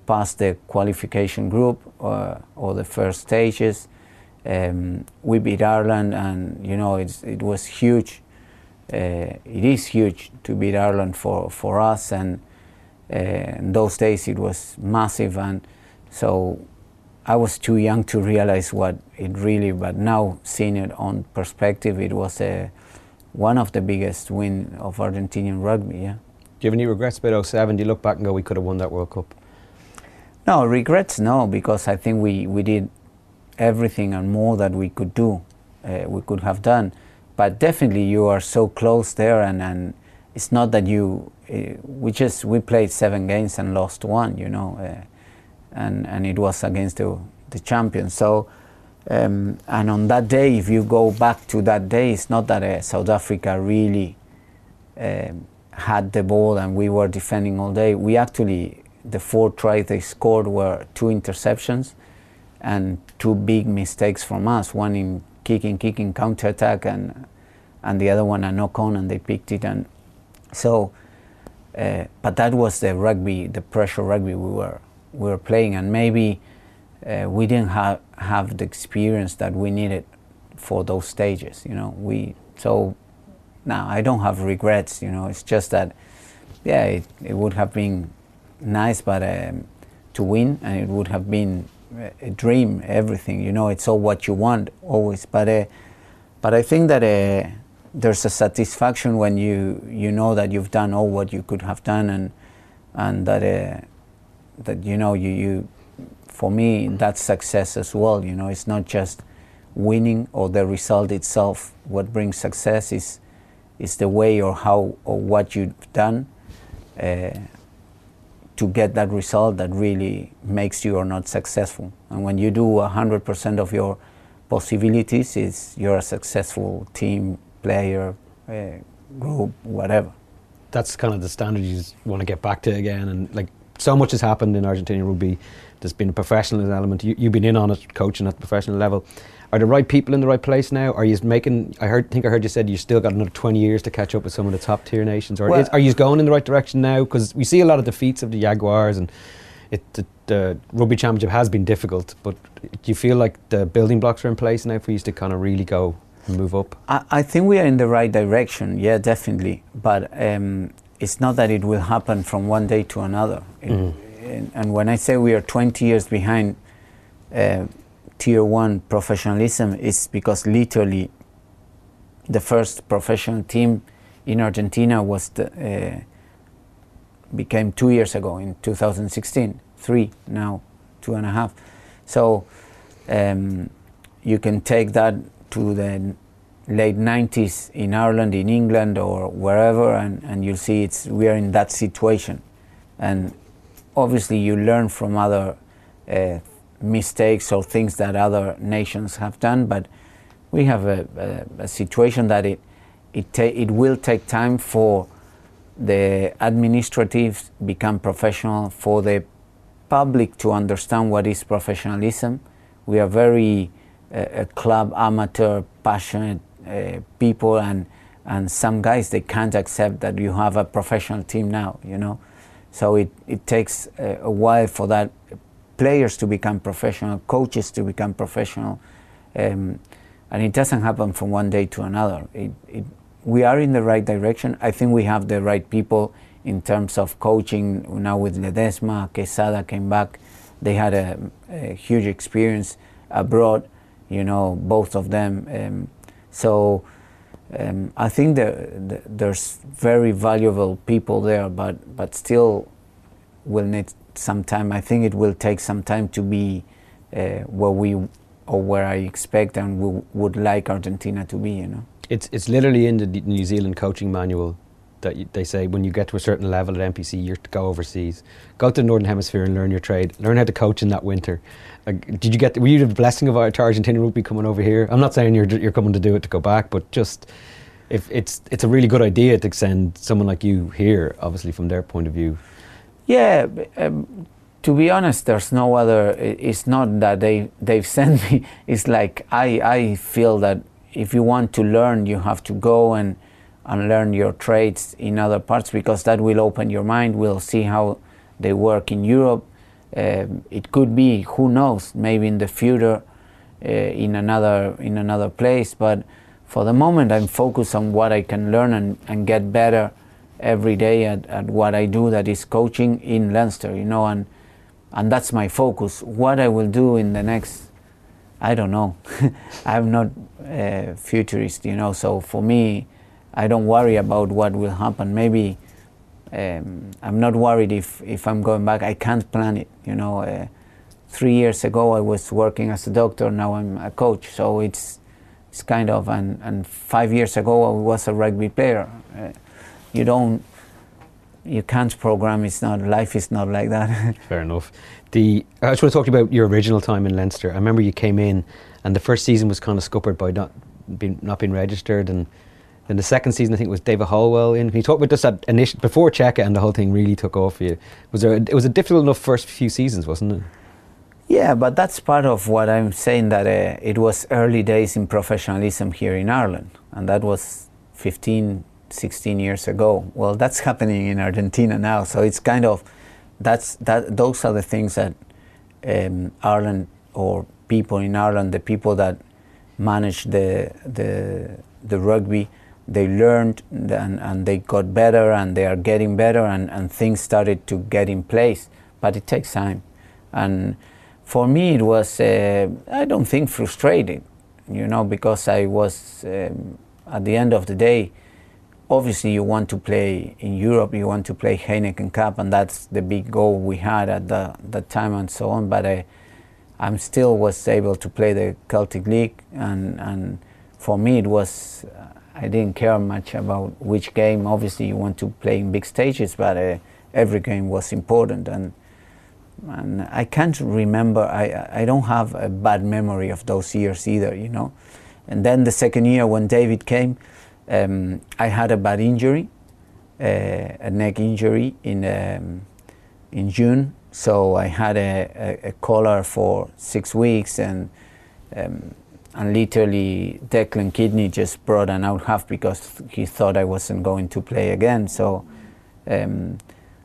past the qualification group uh, or the first stages. Um, we beat Ireland, and you know it's, it was huge. Uh, it is huge to beat Ireland for, for us, and uh, in those days it was massive. And so I was too young to realize what it really, but now seeing it on perspective, it was a, one of the biggest wins of Argentinian rugby. Yeah. Do you have any regrets about oh seven? Do you look back and go, we could have won that World Cup? No, regrets, no, because I think we, we did everything and more that we could do, uh, we could have done. But definitely you are so close there, and, and it's not that you, uh, we just, we played seven games and lost one, you know, uh, and, and it was against the, the champions. So, um, and on that day, if you go back to that day, it's not that uh, South Africa really uh, had the ball and we were defending all day. We actually, the four tries they scored were two interceptions and two big mistakes from us, one in kicking, kicking, counter-attack, and and the other one a knock-on, and they picked it. And so, uh, but that was the rugby, the pressure rugby we were, we were playing, and maybe uh, we didn't have, have the experience that we needed for those stages, you know. We, so, now I don't have regrets, you know, it's just that, yeah, it, it would have been nice, but um, to win, and it would have been a dream, everything, you know. It's all what you want always, but uh, But I think that uh, there's a satisfaction when you you know that you've done all what you could have done, and and that uh, that you know you, you for me that's success as well. You know, it's not just winning or the result itself. What brings success is is the way or how or what you've done uh, to get that result that really makes you or not successful. And when you do one hundred percent of your possibilities, is you're a successful team, player, uh, group, whatever. That's kind of the standard you just want to get back to again. And like, so much has happened in Argentinian rugby. There's been a professional element. You, you've been in on it, coaching at the professional level. Are the right people in the right place now? Are you making? I heard, think I heard you said you still got another twenty years to catch up with some of the top tier nations. Or well, is, are you going in the right direction now? Because we see a lot of defeats of the Jaguars, and it. The, The rugby championship has been difficult, but do you feel like the building blocks are in place now for you to kind of really go and move up? I, I think we are in the right direction, yeah, definitely. But um, it's not that it will happen from one day to another. It, mm. and, and when I say we are twenty years behind uh, tier one professionalism, it's because literally the first professional team in Argentina was the, uh, became two years ago in two thousand sixteen. Three now, two and a half. So um, you can take that to the late nineties in Ireland, in England, or wherever, and, and you'll see it's we are in that situation. And obviously, you learn from other uh, mistakes or things that other nations have done. But we have a, a, a situation that it it ta it will take time for the administratives become professional, for the public to understand what is professionalism. We are very uh, a club, amateur, passionate uh, people, and and some guys, they can't accept that you have a professional team now, you know. So it, it takes uh, a while for that players to become professional, coaches to become professional, um, and it doesn't happen from one day to another. It, it, we are in the right direction. I think we have the right people in terms of coaching now with Ledesma. Quesada came back. They had a, a huge experience abroad, you know, both of them. Um, so um, I think there, there, there's very valuable people there, but, but still will need some time. I think it will take some time to be uh, where we, or where I expect and we would like Argentina to be, you know. It's, it's literally in the New Zealand coaching manual that you, they say when you get to a certain level at N P C, you're to go overseas, go to the Northern Hemisphere and learn your trade, learn how to coach in that winter. Like, did you get? Were you the blessing of our Argentinian rugby coming over here? I'm not saying you're you're coming to do it to go back, but just if it's it's a really good idea to send someone like you here, obviously from their point of view. Yeah, um, to be honest, there's no other. It's not that they they've sent me. It's like I I feel that if you want to learn, you have to go and. and learn your trades in other parts, because that will open your mind. We'll see how they work in Europe. Um, it could be, who knows, maybe in the future uh, in another in another place. But for the moment, I'm focused on what I can learn and, and get better every day at, at what I do, that is coaching in Leinster, you know, and, and that's my focus. What I will do in the next, I don't know. I'm not a uh, futurist, you know, so for me, I don't worry about what will happen. Maybe um, I'm not worried if, if I'm going back. I can't plan it, you know. Uh, three years ago I was working as a doctor, now I'm a coach. So it's, it's kind of, and, and five years ago I was a rugby player. Uh, you don't, you can't program, it's not, life is not like that. Fair enough. The, I just want to talk about your original time in Leinster. I remember you came in and the first season was kind of scuppered by not being, not being registered, and then the second season, I think it was David Holwell in. Can you talk about just that initial, before Cheka and the whole thing really took off for you? Was there a, it was a difficult enough first few seasons, wasn't it? Yeah, but that's part of what I'm saying, that uh, it was early days in professionalism here in Ireland. And that was fifteen, sixteen years ago. Well, that's happening in Argentina now. So it's kind of, that's, that, those are the things that um, Ireland, or people in Ireland, the people that manage the, the, the rugby, they learned and, and they got better, and they are getting better, and, and things started to get in place. But it takes time. And for me, it was, uh, I don't think frustrating. you know, because I was, um, at the end of the day, obviously you want to play in Europe, you want to play Heineken Cup, and that's the big goal we had at the, that time and so on, but I, I'm still was able to play the Celtic League, and, and for me it was, I didn't care much about which game. Obviously you want to play in big stages, but uh, every game was important, and and I can't remember, I, I don't have a bad memory of those years either, you know. And then the second year when David came, um, I had a bad injury, uh, a neck injury in, um, in June. So I had a, a, a collar for six weeks and, um, and literally Declan Kidney just brought an out half because he thought I wasn't going to play again. So um,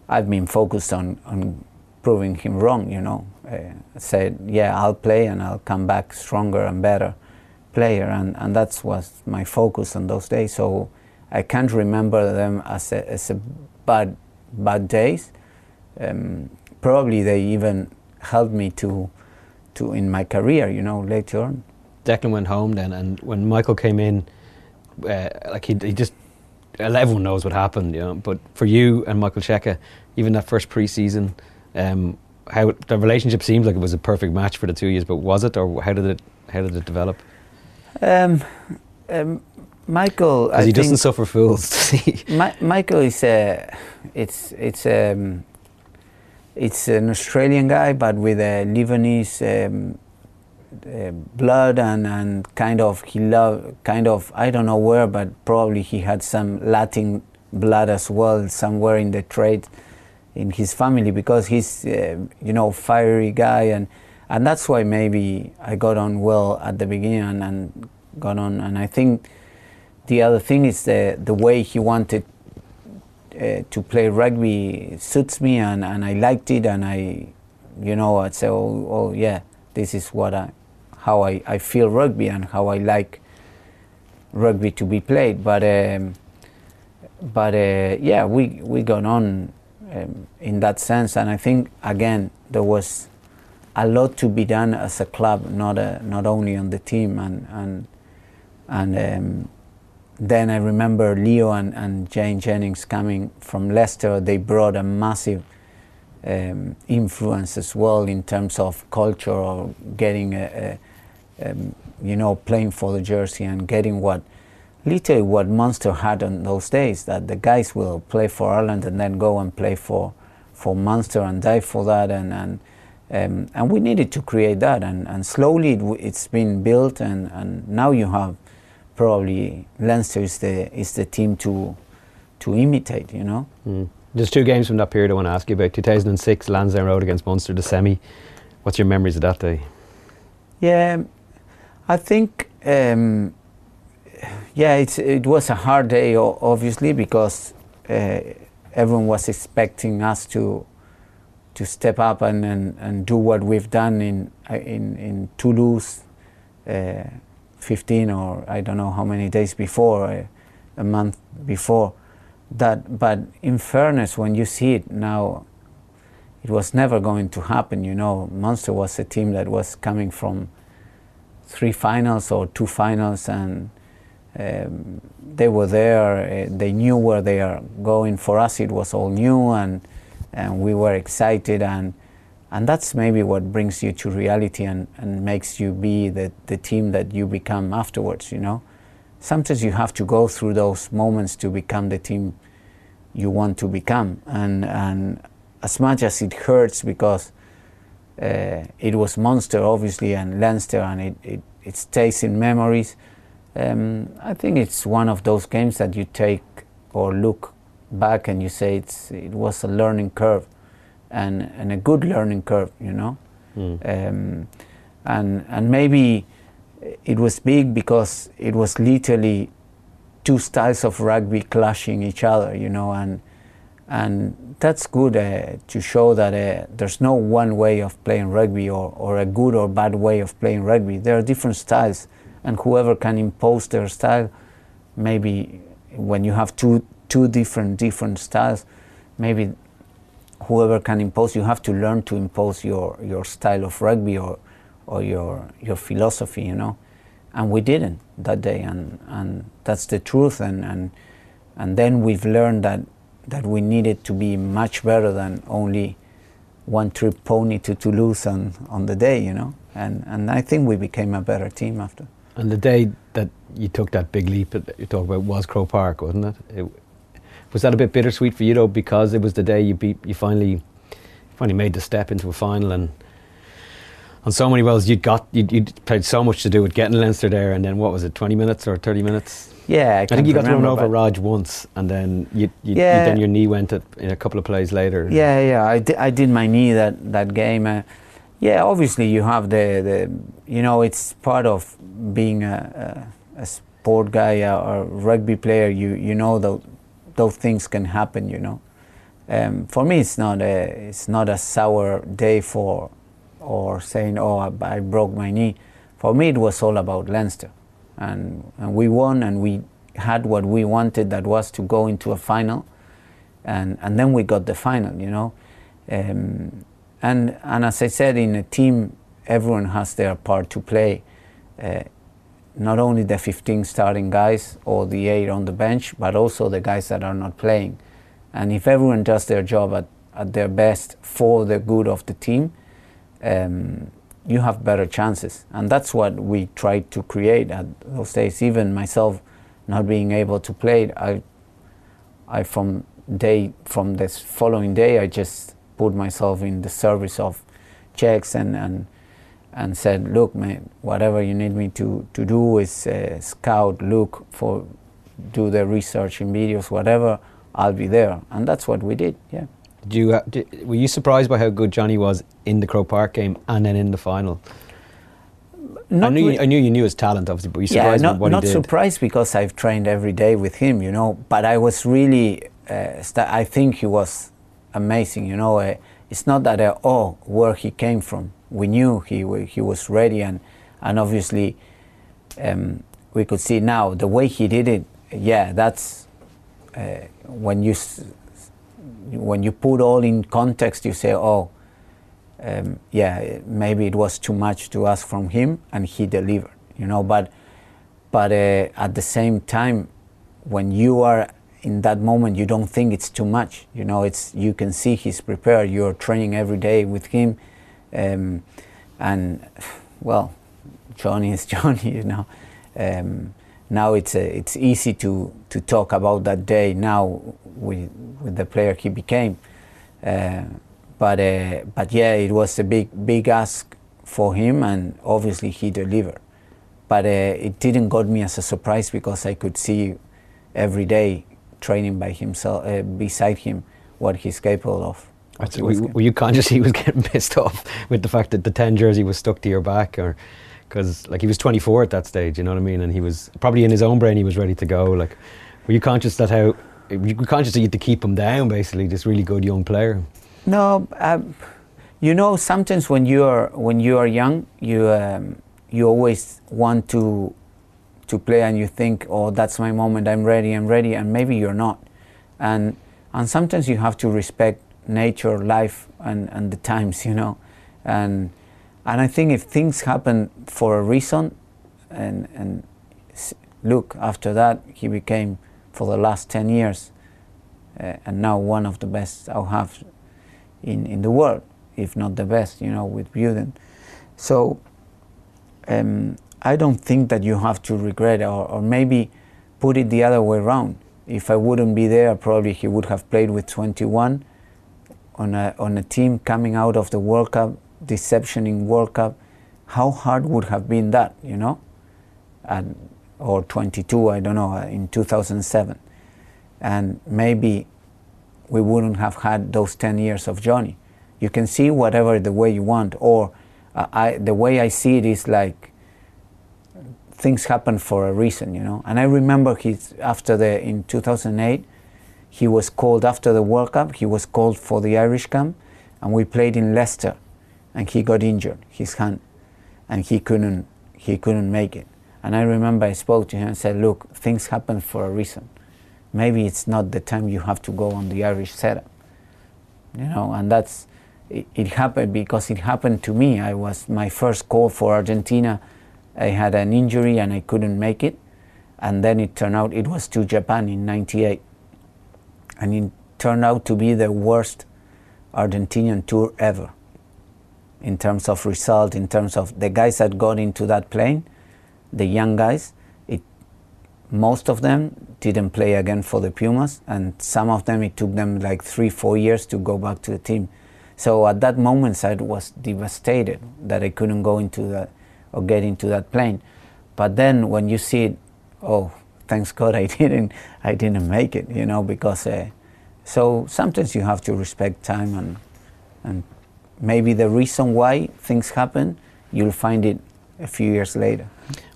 I've been focused on, on proving him wrong, you know. I uh, said, yeah, I'll play and I'll come back stronger and better player, and, and that was my focus on those days. So I can't remember them as a, as a bad, bad days. Um, probably they even helped me to, to in my career, you know, later on. Declan went home then, and when Michael came in, uh, like he, he just, everyone knows what happened, you know, but for you and Michael Cheka, even that first pre-season, Um, how the relationship seems like it was a perfect match for the two years, but was it, or how did it how did it develop? Um, um, Michael, because he doesn't suffer fools. Ma Michael is a, it's it's um, it's an Australian guy, but with a Lebanese um, uh, blood, and and kind of he love kind of I don't know where, but probably he had some Latin blood as well somewhere in the trade. In his family, because he's uh, you know, fiery guy, and and that's why maybe I got on well at the beginning, and, and got on, and I think the other thing is the the way he wanted uh, to play rugby suits me, and and I liked it, and I, you know, I'd say oh, oh yeah, this is what I how I, I feel rugby and how I like rugby to be played, but um, but uh, yeah, we we got on Um, in that sense, and I think again there was a lot to be done as a club, not a, not only on the team, and and and um, then I remember Leo and, and Jane Jennings coming from Leicester. They brought a massive um, influence as well in terms of culture, or getting a, a, um, you know, playing for the jersey and getting what. Literally what Munster had on those days, that the guys will play for Ireland and then go and play for for Munster and die for that, and and um, and we needed to create that, and and slowly it w it's been built, and and now you have probably Leinster is the is the team to to imitate, you know. Mm. There's two games from that period I want to ask you about. two thousand six Lansdowne Road against Munster, the semi. What's your memories of that day? Yeah, I think. Um, Yeah, it's, it was a hard day, obviously, because uh, everyone was expecting us to to step up and, and, and do what we've done in in, in Toulouse, uh, fifteen or I don't know how many days before, uh, a month before that. But in fairness, when you see it now, it was never going to happen. You know, Munster was a team that was coming from three finals or two finals, and Um, they were there, uh, they knew where they are going. For us it was all new, and, and we were excited, and, and that's maybe what brings you to reality, and, and makes you be the, the team that you become afterwards, you know. Sometimes you have to go through those moments to become the team you want to become, and, and as much as it hurts, because uh, it was Munster obviously, and Leinster, and it, it, it stays in memories. Um, I think it's one of those games that you take or look back and you say it's, it was a learning curve, and, and a good learning curve, you know. Mm. Um, and, and maybe it was big because it was literally two styles of rugby clashing each other, you know, and, and that's good uh, to show that uh, there's no one way of playing rugby, or, or a good or bad way of playing rugby. There are different styles. And whoever can impose their style, maybe when you have two two different different styles, maybe whoever can impose, you have to learn to impose your your style of rugby, or or your your philosophy, you know. and we didn't that day, and and that's the truth. And and and then we've learned that that we needed to be much better than only one trip pony to Toulouse on on the day, you know. And and I think we became a better team after. And the day that you took that big leap that you talk about was Crow Park, wasn't it? It was that a bit bittersweet for you though, because it was the day you beat, you finally, finally made the step into a final, and on so many wells you'd got, you'd, you'd played so much to do with getting Leinster there, and then what was it, twenty minutes or thirty minutes? Yeah, I, I think you got run over Raj once, and then you, you, yeah. you then your knee went up in a couple of plays later. Yeah, yeah, I, di I did my knee that that game. Uh, yeah, obviously you have the, the, you know, it's part of being a, a, a sport guy or rugby player. You you know the, those things can happen, you know. Um, for me, it's not a it's not a sour day for, or saying, oh, I, I broke my knee. For me, it was all about Leinster. And, and we won, and we had what we wanted, that was to go into a final, and and then we got the final, you know. Um, and and as I said, in a team, everyone has their part to play. Uh, not only the fifteen starting guys or the eight on the bench, but also the guys that are not playing. And if everyone does their job at, at their best for the good of the team, um, you have better chances. And that's what we tried to create at those days. Even myself not being able to play, I, I from day from this following day, I just put myself in the service of Czechs, and, and, and said, look, man, whatever you need me to, to do is uh, scout, look for, do the research in videos, whatever, I'll be there. And that's what we did, yeah. Did you, uh, did, were you surprised by how good Johnny was in the Crow Park game and then in the final? Not I, knew you, I knew you knew his talent, obviously, but you surprised yeah, not, me what he did. Not surprised, because I've trained every day with him, you know. But I was really, uh, I think he was amazing, you know. Uh, it's not that, uh, oh, where he came from. We knew he, he was ready, and, and obviously um, we could see now the way he did it, yeah, that's uh, when you... S when you put all in context, you say, oh, um, yeah, maybe it was too much to ask from him, and he delivered, you know. But but uh, at the same time, when you are in that moment, you don't think it's too much, you know. It's, you can see he's prepared, you're training every day with him, um, and, well, Johnny is Johnny, you know. Um, now it's, a, it's easy to, to talk about that day now with, with the player he became. Uh, but, uh, but yeah, it was a big, big ask for him, and obviously he delivered. But uh, it didn't got me as a surprise, because I could see every day training by himself, uh, beside him, what he's capable of. Actually, were, were you conscious he was getting pissed off with the fact that the ten jersey was stuck to your back? Or? Because like, he was twenty-four at that stage, you know what I mean? And he was probably in his own brain, he was ready to go. Like, were you conscious that how, were you conscious that you had to keep him down, basically, this really good young player? No, um, you know, sometimes when you are when you are young, you um, you always want to to play, and you think, oh, that's my moment, I'm ready, I'm ready, and maybe you're not. And and sometimes you have to respect nature, life, and and the times, you know, and. And I think if things happen for a reason, and, and look, after that, he became, for the last ten years, uh, and now one of the best I'll have in, in the world, if not the best, you know, with Buden. So um, I don't think that you have to regret, or, or maybe put it the other way around. If I wouldn't be there, probably he would have played with twenty-one on a, on a team coming out of the World Cup, deception in World Cup. How hard would have been that, you know? And, or twenty-two, I don't know, in two thousand seven. And maybe we wouldn't have had those ten years of Johnny. You can see whatever the way you want, or uh, I, the way I see it is like, things happen for a reason, you know? And I remember he's, after the, in two thousand eight, he was called after the World Cup, he was called for the Irish camp, and we played in Leicester. And he got injured, his hand, and he couldn't, he couldn't make it. And I remember I spoke to him and said, look, things happen for a reason. Maybe it's not the time you have to go on the Irish setup. You know, and that's, it, it happened because it happened to me. I was, my first call for Argentina I had an injury and I couldn't make it. And then it turned out it was to Japan in ninety-eight. And it turned out to be the worst Argentinian tour ever in terms of result, in terms of the guys that got into that plane, the young guys. It, most of them didn't play again for the Pumas, and some of them it took them like three, four years to go back to the team. So at that moment I was devastated that I couldn't go into that or get into that plane. But then when you see it, oh, thanks God I didn't, I didn't make it, you know, because uh, so sometimes you have to respect time and and. Maybe the reason why things happen, you'll find it a few years later.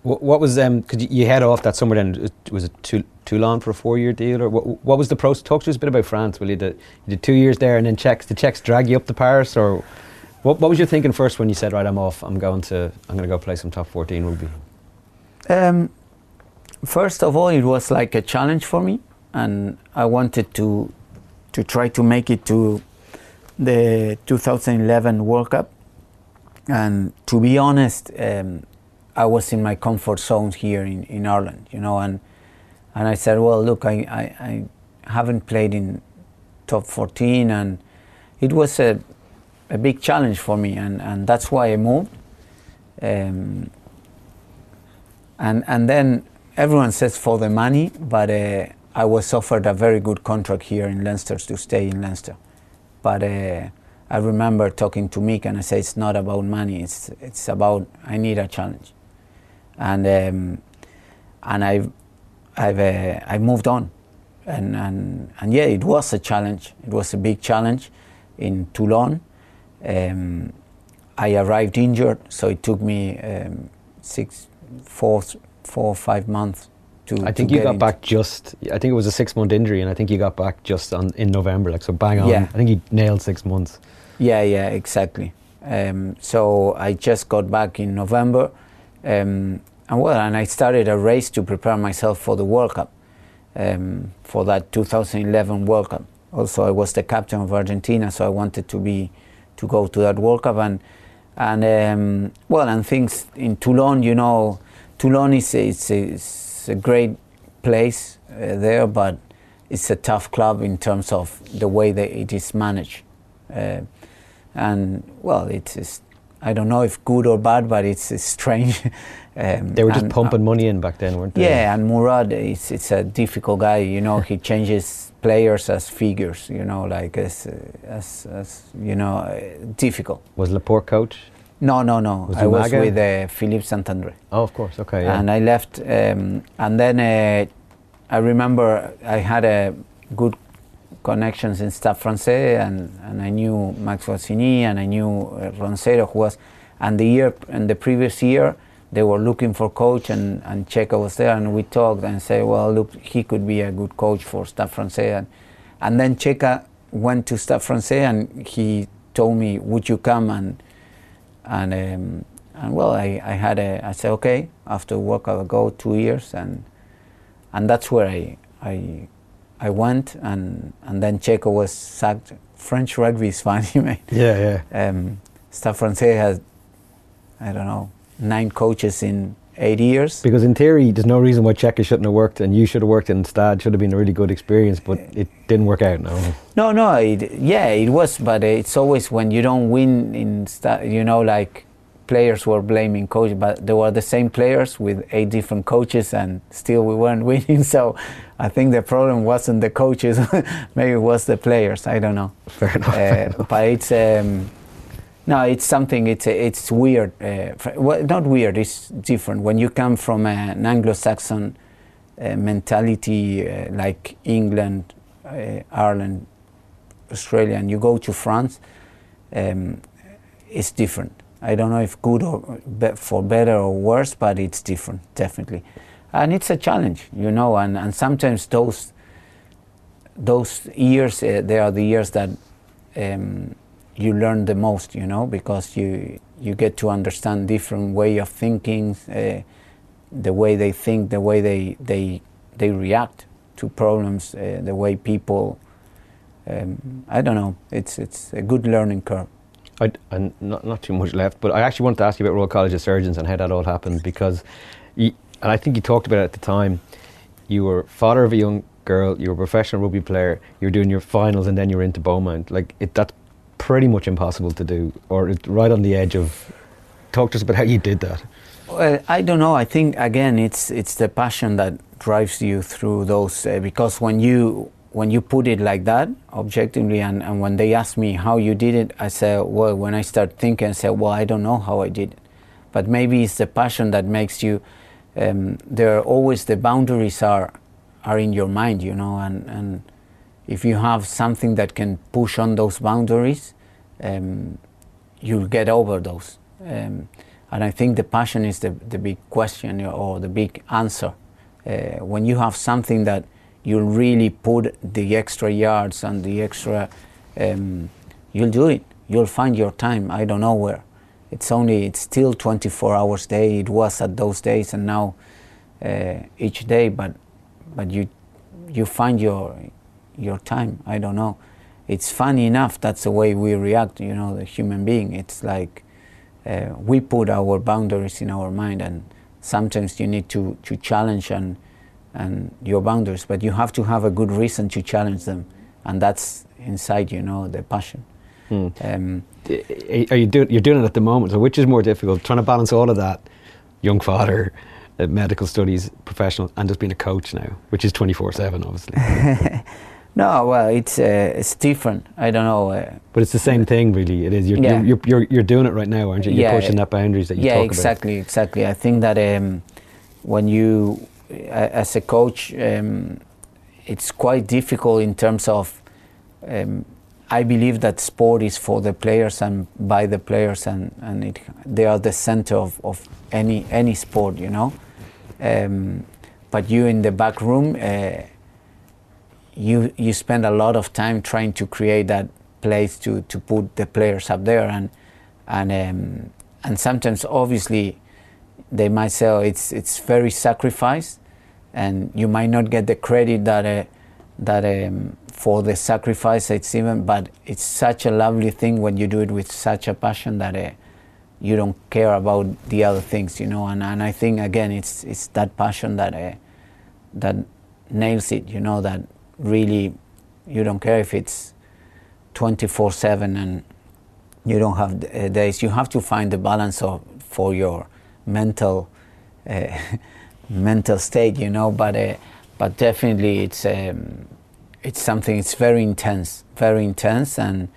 What, what was, um, could you, you head off that summer then, was it Toulon for a four-year deal? Or what, what was the process? Talk to us a bit about France, will you? The, you did two years there and then Czechs, the Czechs drag you up to Paris? Or what, what was your thinking first when you said, right, I'm off, I'm going to, I'm going to go play some top fourteen rugby? Um, first of all, it was like a challenge for me, and I wanted to, to try to make it to the two thousand eleven World Cup, and to be honest, um, I was in my comfort zone here in, in Ireland, you know, and and I said, well, look, I, I, I haven't played in top fourteen, and it was a, a big challenge for me, and, and that's why I moved. Um, and, and then everyone says for the money, but uh, I was offered a very good contract here in Leinster to stay in Leinster. But uh, I remember talking to Mick and I said, it's not about money, it's, it's about, I need a challenge. And, um, and I've, I've, uh, I moved on. And, and, and yeah, it was a challenge. It was a big challenge in Toulon. Um, I arrived injured, so it took me um, six, four, four or five months. To, I think you got back just, I think it was a six month injury, and I think you got back just on, in November, like so bang on. Yeah. I think you nailed six months. Yeah, yeah, exactly. Um, so I just got back in November, um, and well, and I started a race to prepare myself for the World Cup, um, for that two thousand eleven World Cup. Also, I was the captain of Argentina, so I wanted to be, to go to that World Cup, and, and um, well, and things in Toulon, you know, Toulon is, is, is a great place uh, there, but it's a tough club in terms of the way that it is managed, uh, and well, it is. I don't know if good or bad, but it's, it's strange. um, they were just and, pumping uh, money in back then, weren't they? Yeah, and Murad, it's it's a difficult guy. You know, he changes players as figures. You know, like as as, as you know, uh, difficult. Was Laporte coach? No, no, no. Was I was Maga? with uh, Philippe Santandré. Oh, of course, okay. Yeah. And I left, um, and then uh, I remember I had a good connections in Stade Français, and, and I knew Max Rossini, and I knew uh, Roncero, who was, and the year, and the previous year, they were looking for coach, and, and Cheka was there, and we talked and said, well, look, he could be a good coach for Stade Français, and, and then Cheka went to Stade Français, and he told me, would you come and And, um, and well, I, I had a, I said, okay, after work I'll go two years. And and that's where I I, I went. And, and then Cheka was sacked. French rugby is funny, mate. Yeah, yeah. Um, Stade Français has, I don't know, nine coaches in eight years. Because in theory, there's no reason why Cheka shouldn't have worked and you should have worked in Stade. Should have been a really good experience, but it didn't work out, no? No, no, it, yeah, it was, but it's always when you don't win in Stade, you know, like players were blaming coach, but they were the same players with eight different coaches and still we weren't winning, so I think the problem wasn't the coaches, maybe it was the players, I don't know. Fair enough. Uh, fair enough. But it's... Um, No, it's something, it's, it's weird, uh, well, not weird, it's different. When you come from an Anglo-Saxon uh, mentality uh, like England, uh, Ireland, Australia, and you go to France, um, it's different. I don't know if good or be for better or worse, but it's different, definitely. And it's a challenge, you know, and, and sometimes those, those years, uh, they are the years that... Um, you learn the most, you know, because you you get to understand different way of thinking, uh, the way they think, the way they they they react to problems, uh, the way people. Um, I don't know. It's it's a good learning curve. I, I'm not, not too much left, but I actually wanted to ask you about Royal College of Surgeons and how that all happened, because, you, and I think you talked about it at the time, you were father of a young girl, you were a professional rugby player, you were doing your finals, and then you were into Beaumont. Like, it, that's pretty much impossible to do, or it's right on the edge of... Talk to us about how you did that. Well, I don't know. I think, again, it's it's the passion that drives you through those, uh, because when you when you put it like that, objectively, and, and when they asked me how you did it, I said, well, when I start thinking, I said, well, I don't know how I did it. But maybe it's the passion that makes you, um, there are always, the boundaries are are in your mind, you know, and, and if you have something that can push on those boundaries, um, you'll get over those. Um, and I think the passion is the, the big question or the big answer. Uh, when you have something that you'll really put the extra yards and the extra, um, you'll do it. You'll find your time. I don't know where. It's only, it's still twenty-four hours a day. It was at those days and now uh, each day, but but you you find your your time. I don't know. It's funny enough, that's the way we react, you know, the human being. It's like, Uh, we put our boundaries in our mind, and sometimes you need to, to challenge and, and your boundaries, but you have to have a good reason to challenge them, and that's inside, you know, the passion. Hmm. Um, Are you do, you're doing it at the moment, so which is more difficult, trying to balance all of that, young father, uh, medical studies, professional, and just being a coach now, which is twenty-four seven, obviously. No, well, it's uh, it's different. I don't know. Uh, but it's the same thing, really. It is. You're yeah. you're, you're you're doing it right now, aren't you? You're yeah, pushing that boundaries that you yeah, talk exactly, about. Yeah, exactly, exactly. I think that um, when you, uh, as a coach, um, it's quite difficult in terms of. Um, I believe that sport is for the players and by the players, and and it, they are the center of, of any any sport, you know. Um, but you in the back room. Uh, You, you spend a lot of time trying to create that place to, to put the players up there, and and um, and sometimes obviously they might say, oh, it's it's very sacrificed, and you might not get the credit that uh, that um, for the sacrifice it's even, but it's such a lovely thing when you do it with such a passion that uh, you don't care about the other things, you know, and, and I think again it's it's that passion that uh, that nails it, you know, that really you don't care if it's twenty-four seven and you don't have uh, days. You have to find the balance of, for your mental uh, mental state, you know, but uh, but definitely it's um, it's something, it's very intense, very intense, and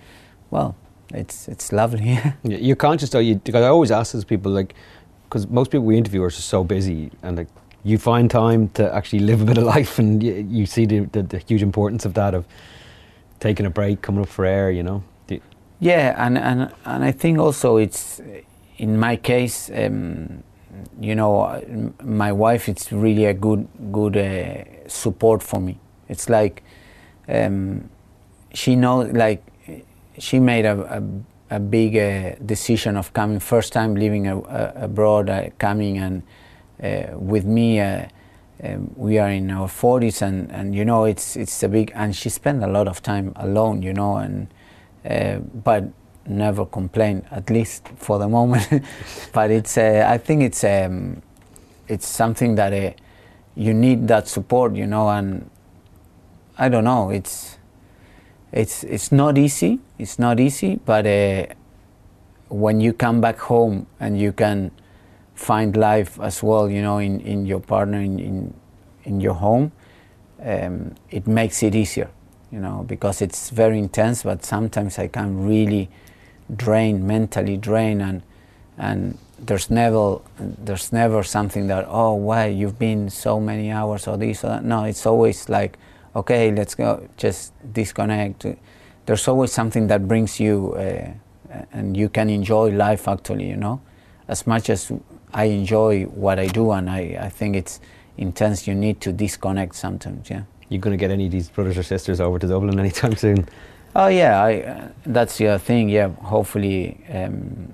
well, it's it's lovely. You're conscious though, you, because I always ask these people, like, because most people we interview are so busy, and like, you find time to actually live a bit of life, and you, you see the, the, the huge importance of that, of taking a break, coming up for air, you know. You yeah, and, and and I think also it's, in my case, um, you know, my wife, it's really a good good uh, support for me. It's like um, she knows, like she made a a, a big uh, decision of coming first time, living a, a, abroad, uh, coming and. Uh, with me, uh, um, we are in our forties, and, and you know it's it's a big, and she spent a lot of time alone, you know, and uh, but never complained, at least for the moment. But it's uh, I think it's um, it's something that uh, you need that support, you know, and I don't know, it's it's it's not easy, it's not easy, but uh, when you come back home and you can. Find life as well, you know, in, in your partner, in, in, in your home, um, it makes it easier, you know, because it's very intense, but sometimes I can really drain, mentally drain, and and there's never there's never something that, oh, why you've been so many hours or this or that. No, it's always like, okay, let's go, just disconnect. There's always something that brings you, uh, and you can enjoy life actually, you know, as much as I enjoy what I do, and I, I think it's intense. You need to disconnect sometimes, yeah. You're going to get any of these brothers or sisters over to Dublin anytime soon? Oh, yeah, I, uh, that's the other thing, yeah. Hopefully um,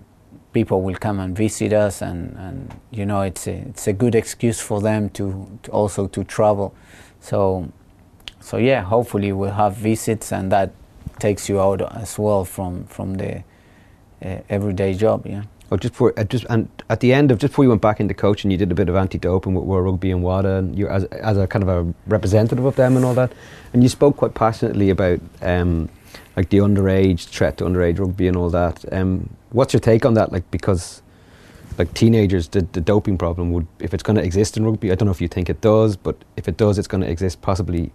people will come and visit us, and, and you know, it's a, it's a good excuse for them to, to also to travel. So, so yeah, hopefully we'll have visits, and that takes you out as well from, from the uh, everyday job. Yeah. Oh, just for uh, just and at the end of just before you went back into coaching, you did a bit of anti-doping with World Rugby and WADA, and you as as a kind of a representative of them and all that. And you spoke quite passionately about um, like the underage threat to underage rugby and all that. Um, what's your take on that? Like because like teenagers, the, the doping problem would, if it's going to exist in rugby, I don't know if you think it does, but if it does, it's going to exist possibly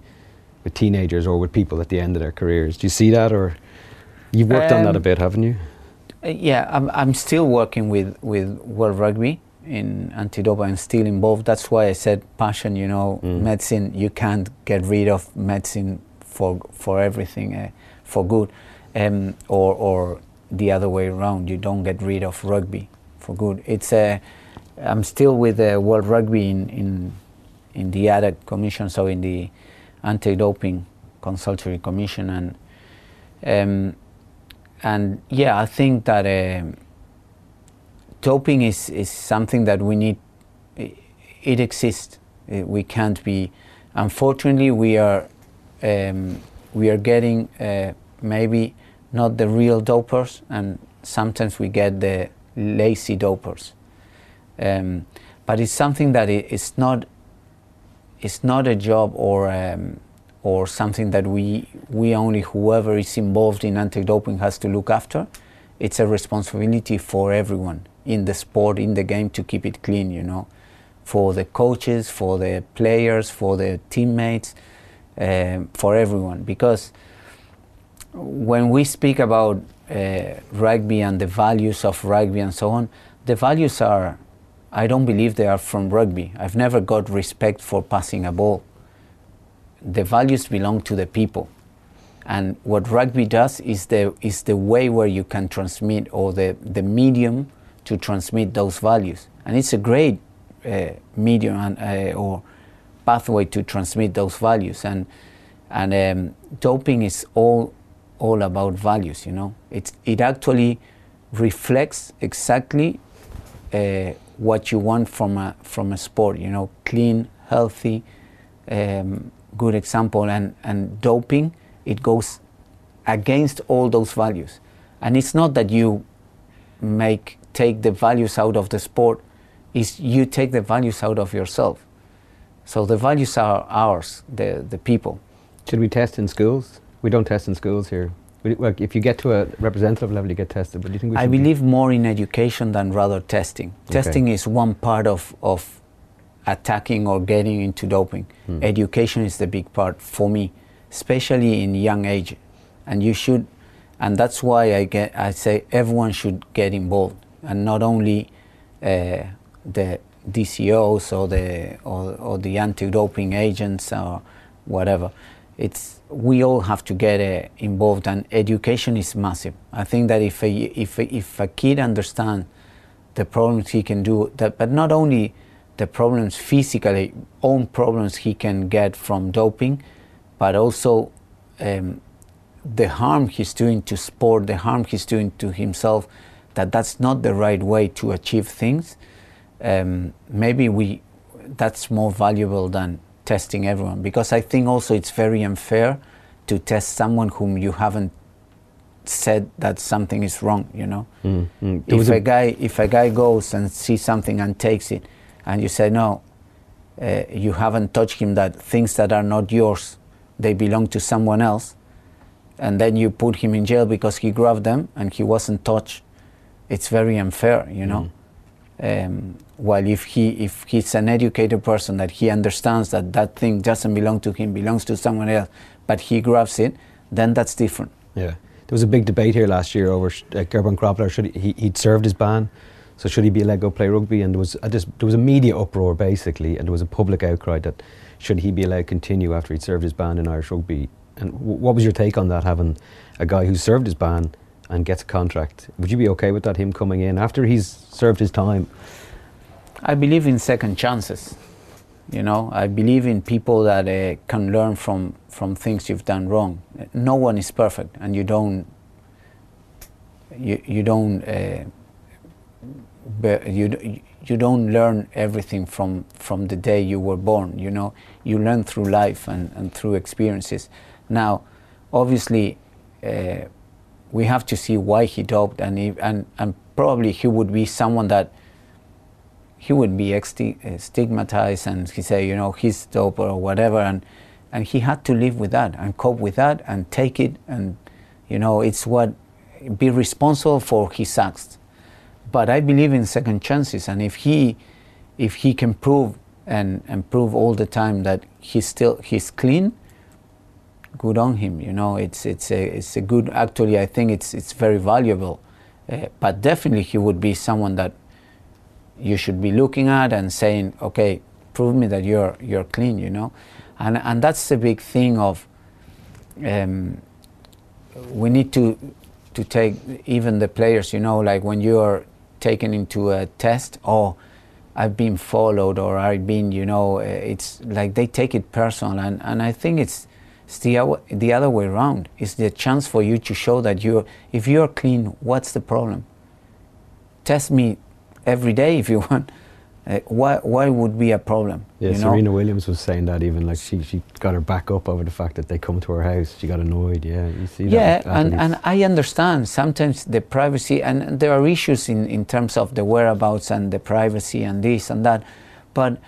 with teenagers or with people at the end of their careers. Do you see that, or you've worked um, on that a bit, haven't you? Yeah, I'm, I'm still working with, with World Rugby in anti-doping. I'm still involved. That's why I said passion, you know, mm. medicine, you can't get rid of medicine for for everything, uh, for good, um, or, or the other way around, you don't get rid of rugby for good. It's a, uh, I'm still with uh, World Rugby in, in, in the A D A C Commission, so in the Anti-Doping Consultory Commission, and um, and yeah, I think that uh, doping is, is something that we need. It, it exists. It, we can't be. Unfortunately, we are um, we are getting uh, maybe not the real dopers, and sometimes we get the lazy dopers. Um, but it's something that it, it's not. It's not a job or um, or something that we we only whoever is involved in anti-doping has to look after. It's a responsibility for everyone in the sport, in the game, to keep it clean. You know, for the coaches, for the players, for the teammates, uh, for everyone. Because when we speak about uh, rugby and the values of rugby and so on, the values are. I don't believe they are from rugby. I've never got respect for passing a ball. The values belong to the people. And what rugby does is the, is the way where you can transmit, or the, the medium to transmit those values. And it's a great uh, medium and, uh, or pathway to transmit those values. And, and um, doping is all, all about values, you know. It's, it actually reflects exactly uh, what you want from a from a sport, you know, clean, healthy, um, good example, and and doping, it goes against all those values. And it's not that you make take the values out of the sport; it's you take the values out of yourself. So the values are ours, the the people. Should we test in schools? We don't test in schools here. Like if you get to a representative level, you get tested. But do you think we I believe be more in education than rather testing. Okay. Testing is one part of, of attacking or getting into doping. Hmm. Education is the big part for me, especially in young age. And you should, and that's why I get. I say everyone should get involved, and not only uh, the D C Os or the or, or the anti-doping agents or whatever. It's, we all have to get uh, involved, and education is massive. I think that if a, if a, if a kid understands the problems he can do, that, but not only the problems physically, own problems he can get from doping, but also um, the harm he's doing to sport, the harm he's doing to himself, that that's not the right way to achieve things. Um, maybe we, that's more valuable than testing everyone, because I think also it's very unfair to test someone whom you haven't said that something is wrong, you know. Mm, mm. If a guy if a guy goes and sees something and takes it, and you say no, uh, you haven't touched him, that things that are not yours, they belong to someone else, and then you put him in jail because he grabbed them and he wasn't touched. It's very unfair, you know. Mm. Um, while if he if he's an educated person, that he understands that that thing doesn't belong to him, belongs to someone else, but he grabs it, then that's different. Yeah, there was a big debate here last year over uh, Gerben Krapler. Should he, he'd served his ban, so should he be allowed to go play rugby? And there was a, just, there was a media uproar basically, and there was a public outcry that should he be allowed to continue after he'd served his ban in Irish rugby. And w what was your take on that? Having a guy who served his ban and gets a contract, would you be okay with that, him coming in after he's served his time? I believe in second chances, you know. I believe in people that uh, can learn from from things you've done wrong. No one is perfect, and you don't you you don't uh, you you don't learn everything from from the day you were born, you know. You learn through life and, and through experiences. Now obviously uh, we have to see why he doped, and if, and and probably he would be someone that he would be stigmatized, and he say, you know, he's dope or whatever, and and he had to live with that and cope with that and take it, and you know, it's what be responsible for his acts. But I believe in second chances, and if he if he can prove and and prove all the time that he's still he's clean, good on him. You know, it's it's a it's a good. Actually, I think it's it's very valuable. Uh, but definitely, he would be someone that you should be looking at and saying, okay, prove me that you're you're clean. You know, and and that's the big thing of. Um, we need to to take even the players. You know, like when you are taken into a test, or I've been followed, or I've been, you know, it's like they take it personal, and and I think it's. It's the, the other way around. It's the chance for you to show that you're, if you're clean, what's the problem? Test me every day if you want. Uh, why, why would be a problem? Yeah, you know? Serena Williams was saying that even, like she, she got her back up over the fact that they come to her house. She got annoyed, yeah. You see yeah, that and, and I understand sometimes the privacy, and, and there are issues in, in terms of the whereabouts and the privacy and this and that. But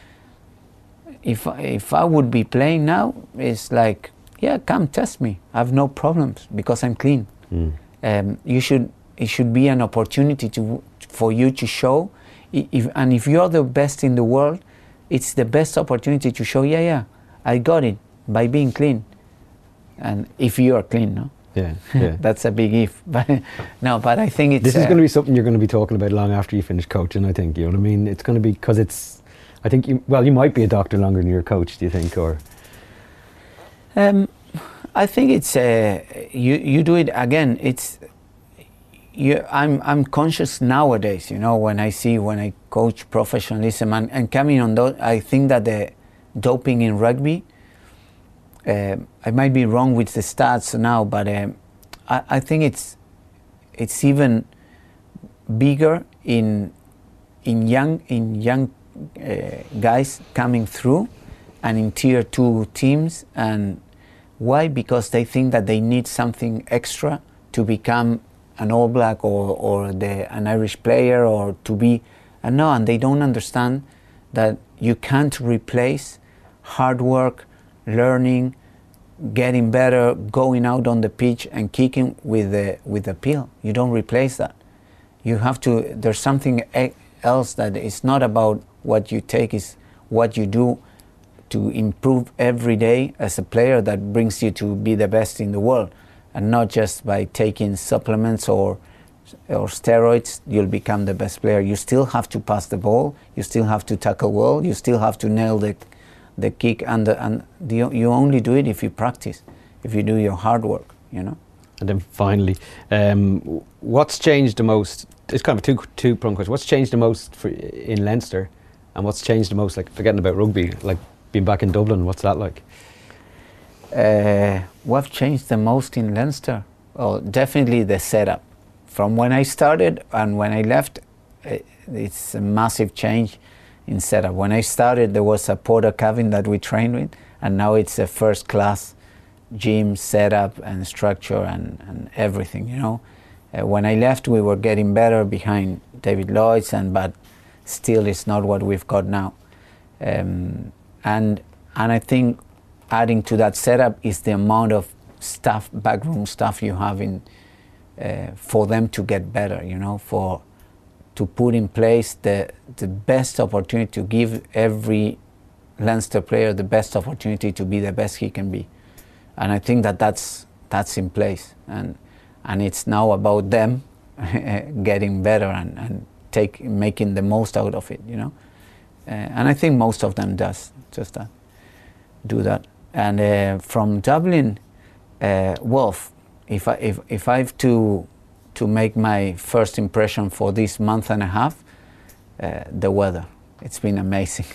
if, if I would be playing now, it's like, yeah, come test me. I have no problems because I'm clean. Mm. Um, you should. It should be an opportunity to for you to show. If, and if you're the best in the world, it's the best opportunity to show. Yeah, yeah, I got it by being clean. And if you are clean, no. Yeah, yeah. That's a big if. But no, but I think it's. This is uh, going to be something you're going to be talking about long after you finish coaching. I think, you know what I mean. It's going to be because it's. I think you. Well, you might be a doctor longer than your coach. Do you think or? Um, I think it's uh, you. You do it again. It's you. I'm. I'm conscious nowadays. You know, when I see when I coach professionalism and, and coming on. Those, I think that the doping in rugby. Uh, I might be wrong with the stats now, but um, I, I think it's it's even bigger in in young in young uh, guys coming through. And in tier two teams, and why? Because they think that they need something extra to become an All Black or or the, an Irish player or to be, and no, and they don't understand that you can't replace hard work, learning, getting better, going out on the pitch and kicking with the with the pill. You don't replace that. You have to. There's something else that is not about what you take, is what you do. To improve every day as a player that brings you to be the best in the world, and not just by taking supplements or or steroids you'll become the best player. You still have to pass the ball, you still have to tackle well, you still have to nail the the kick, and the, and the, you only do it if you practice, if you do your hard work, you know. And then finally, um, what's changed the most? It's kind of a two two prong question. What's changed the most for, in Leinster, and what's changed the most? Like forgetting about rugby, like. Being back in Dublin, what's that like? Uh, what changed the most in Leinster? Oh, definitely the setup. From when I started and when I left, it, it's a massive change in setup. When I started, there was a porter cabin that we trained with, and now it's a first-class gym setup and structure and, and everything. You know, uh, when I left, we were getting better behind David Lloyd's, and but still, it's not what we've got now. Um, And and I think adding to that setup is the amount of staff, backroom staff you have in uh, for them to get better. You know, for to put in place the the best opportunity to give every Leinster player the best opportunity to be the best he can be. And I think that that's that's in place. And and it's now about them getting better and and take making the most out of it. You know. Uh, and I think most of them does just that, do that. And uh, from Dublin, uh, well, if I if if I've to to make my first impression for this month and a half, uh, the weather, it's been amazing.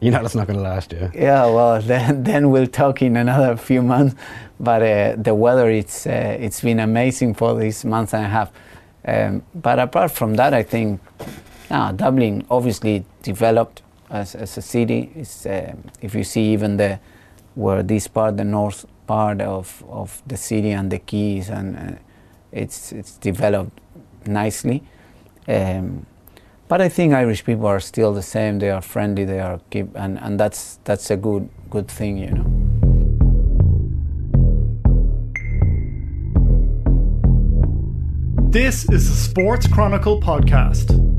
You know that's not going to last, yeah. Yeah, well, then then we'll talk in another few months. But uh, the weather, it's uh, it's been amazing for this month and a half. Um, but apart from that, I think. Ah, Dublin obviously developed as, as a city. It's, uh, if you see even the where this part, the north part of, of the city and the quays and uh, it's it's developed nicely. Um, but I think Irish people are still the same. They are friendly. They are keep, and and that's that's a good good thing, you know. This is the Sports Chronicle podcast.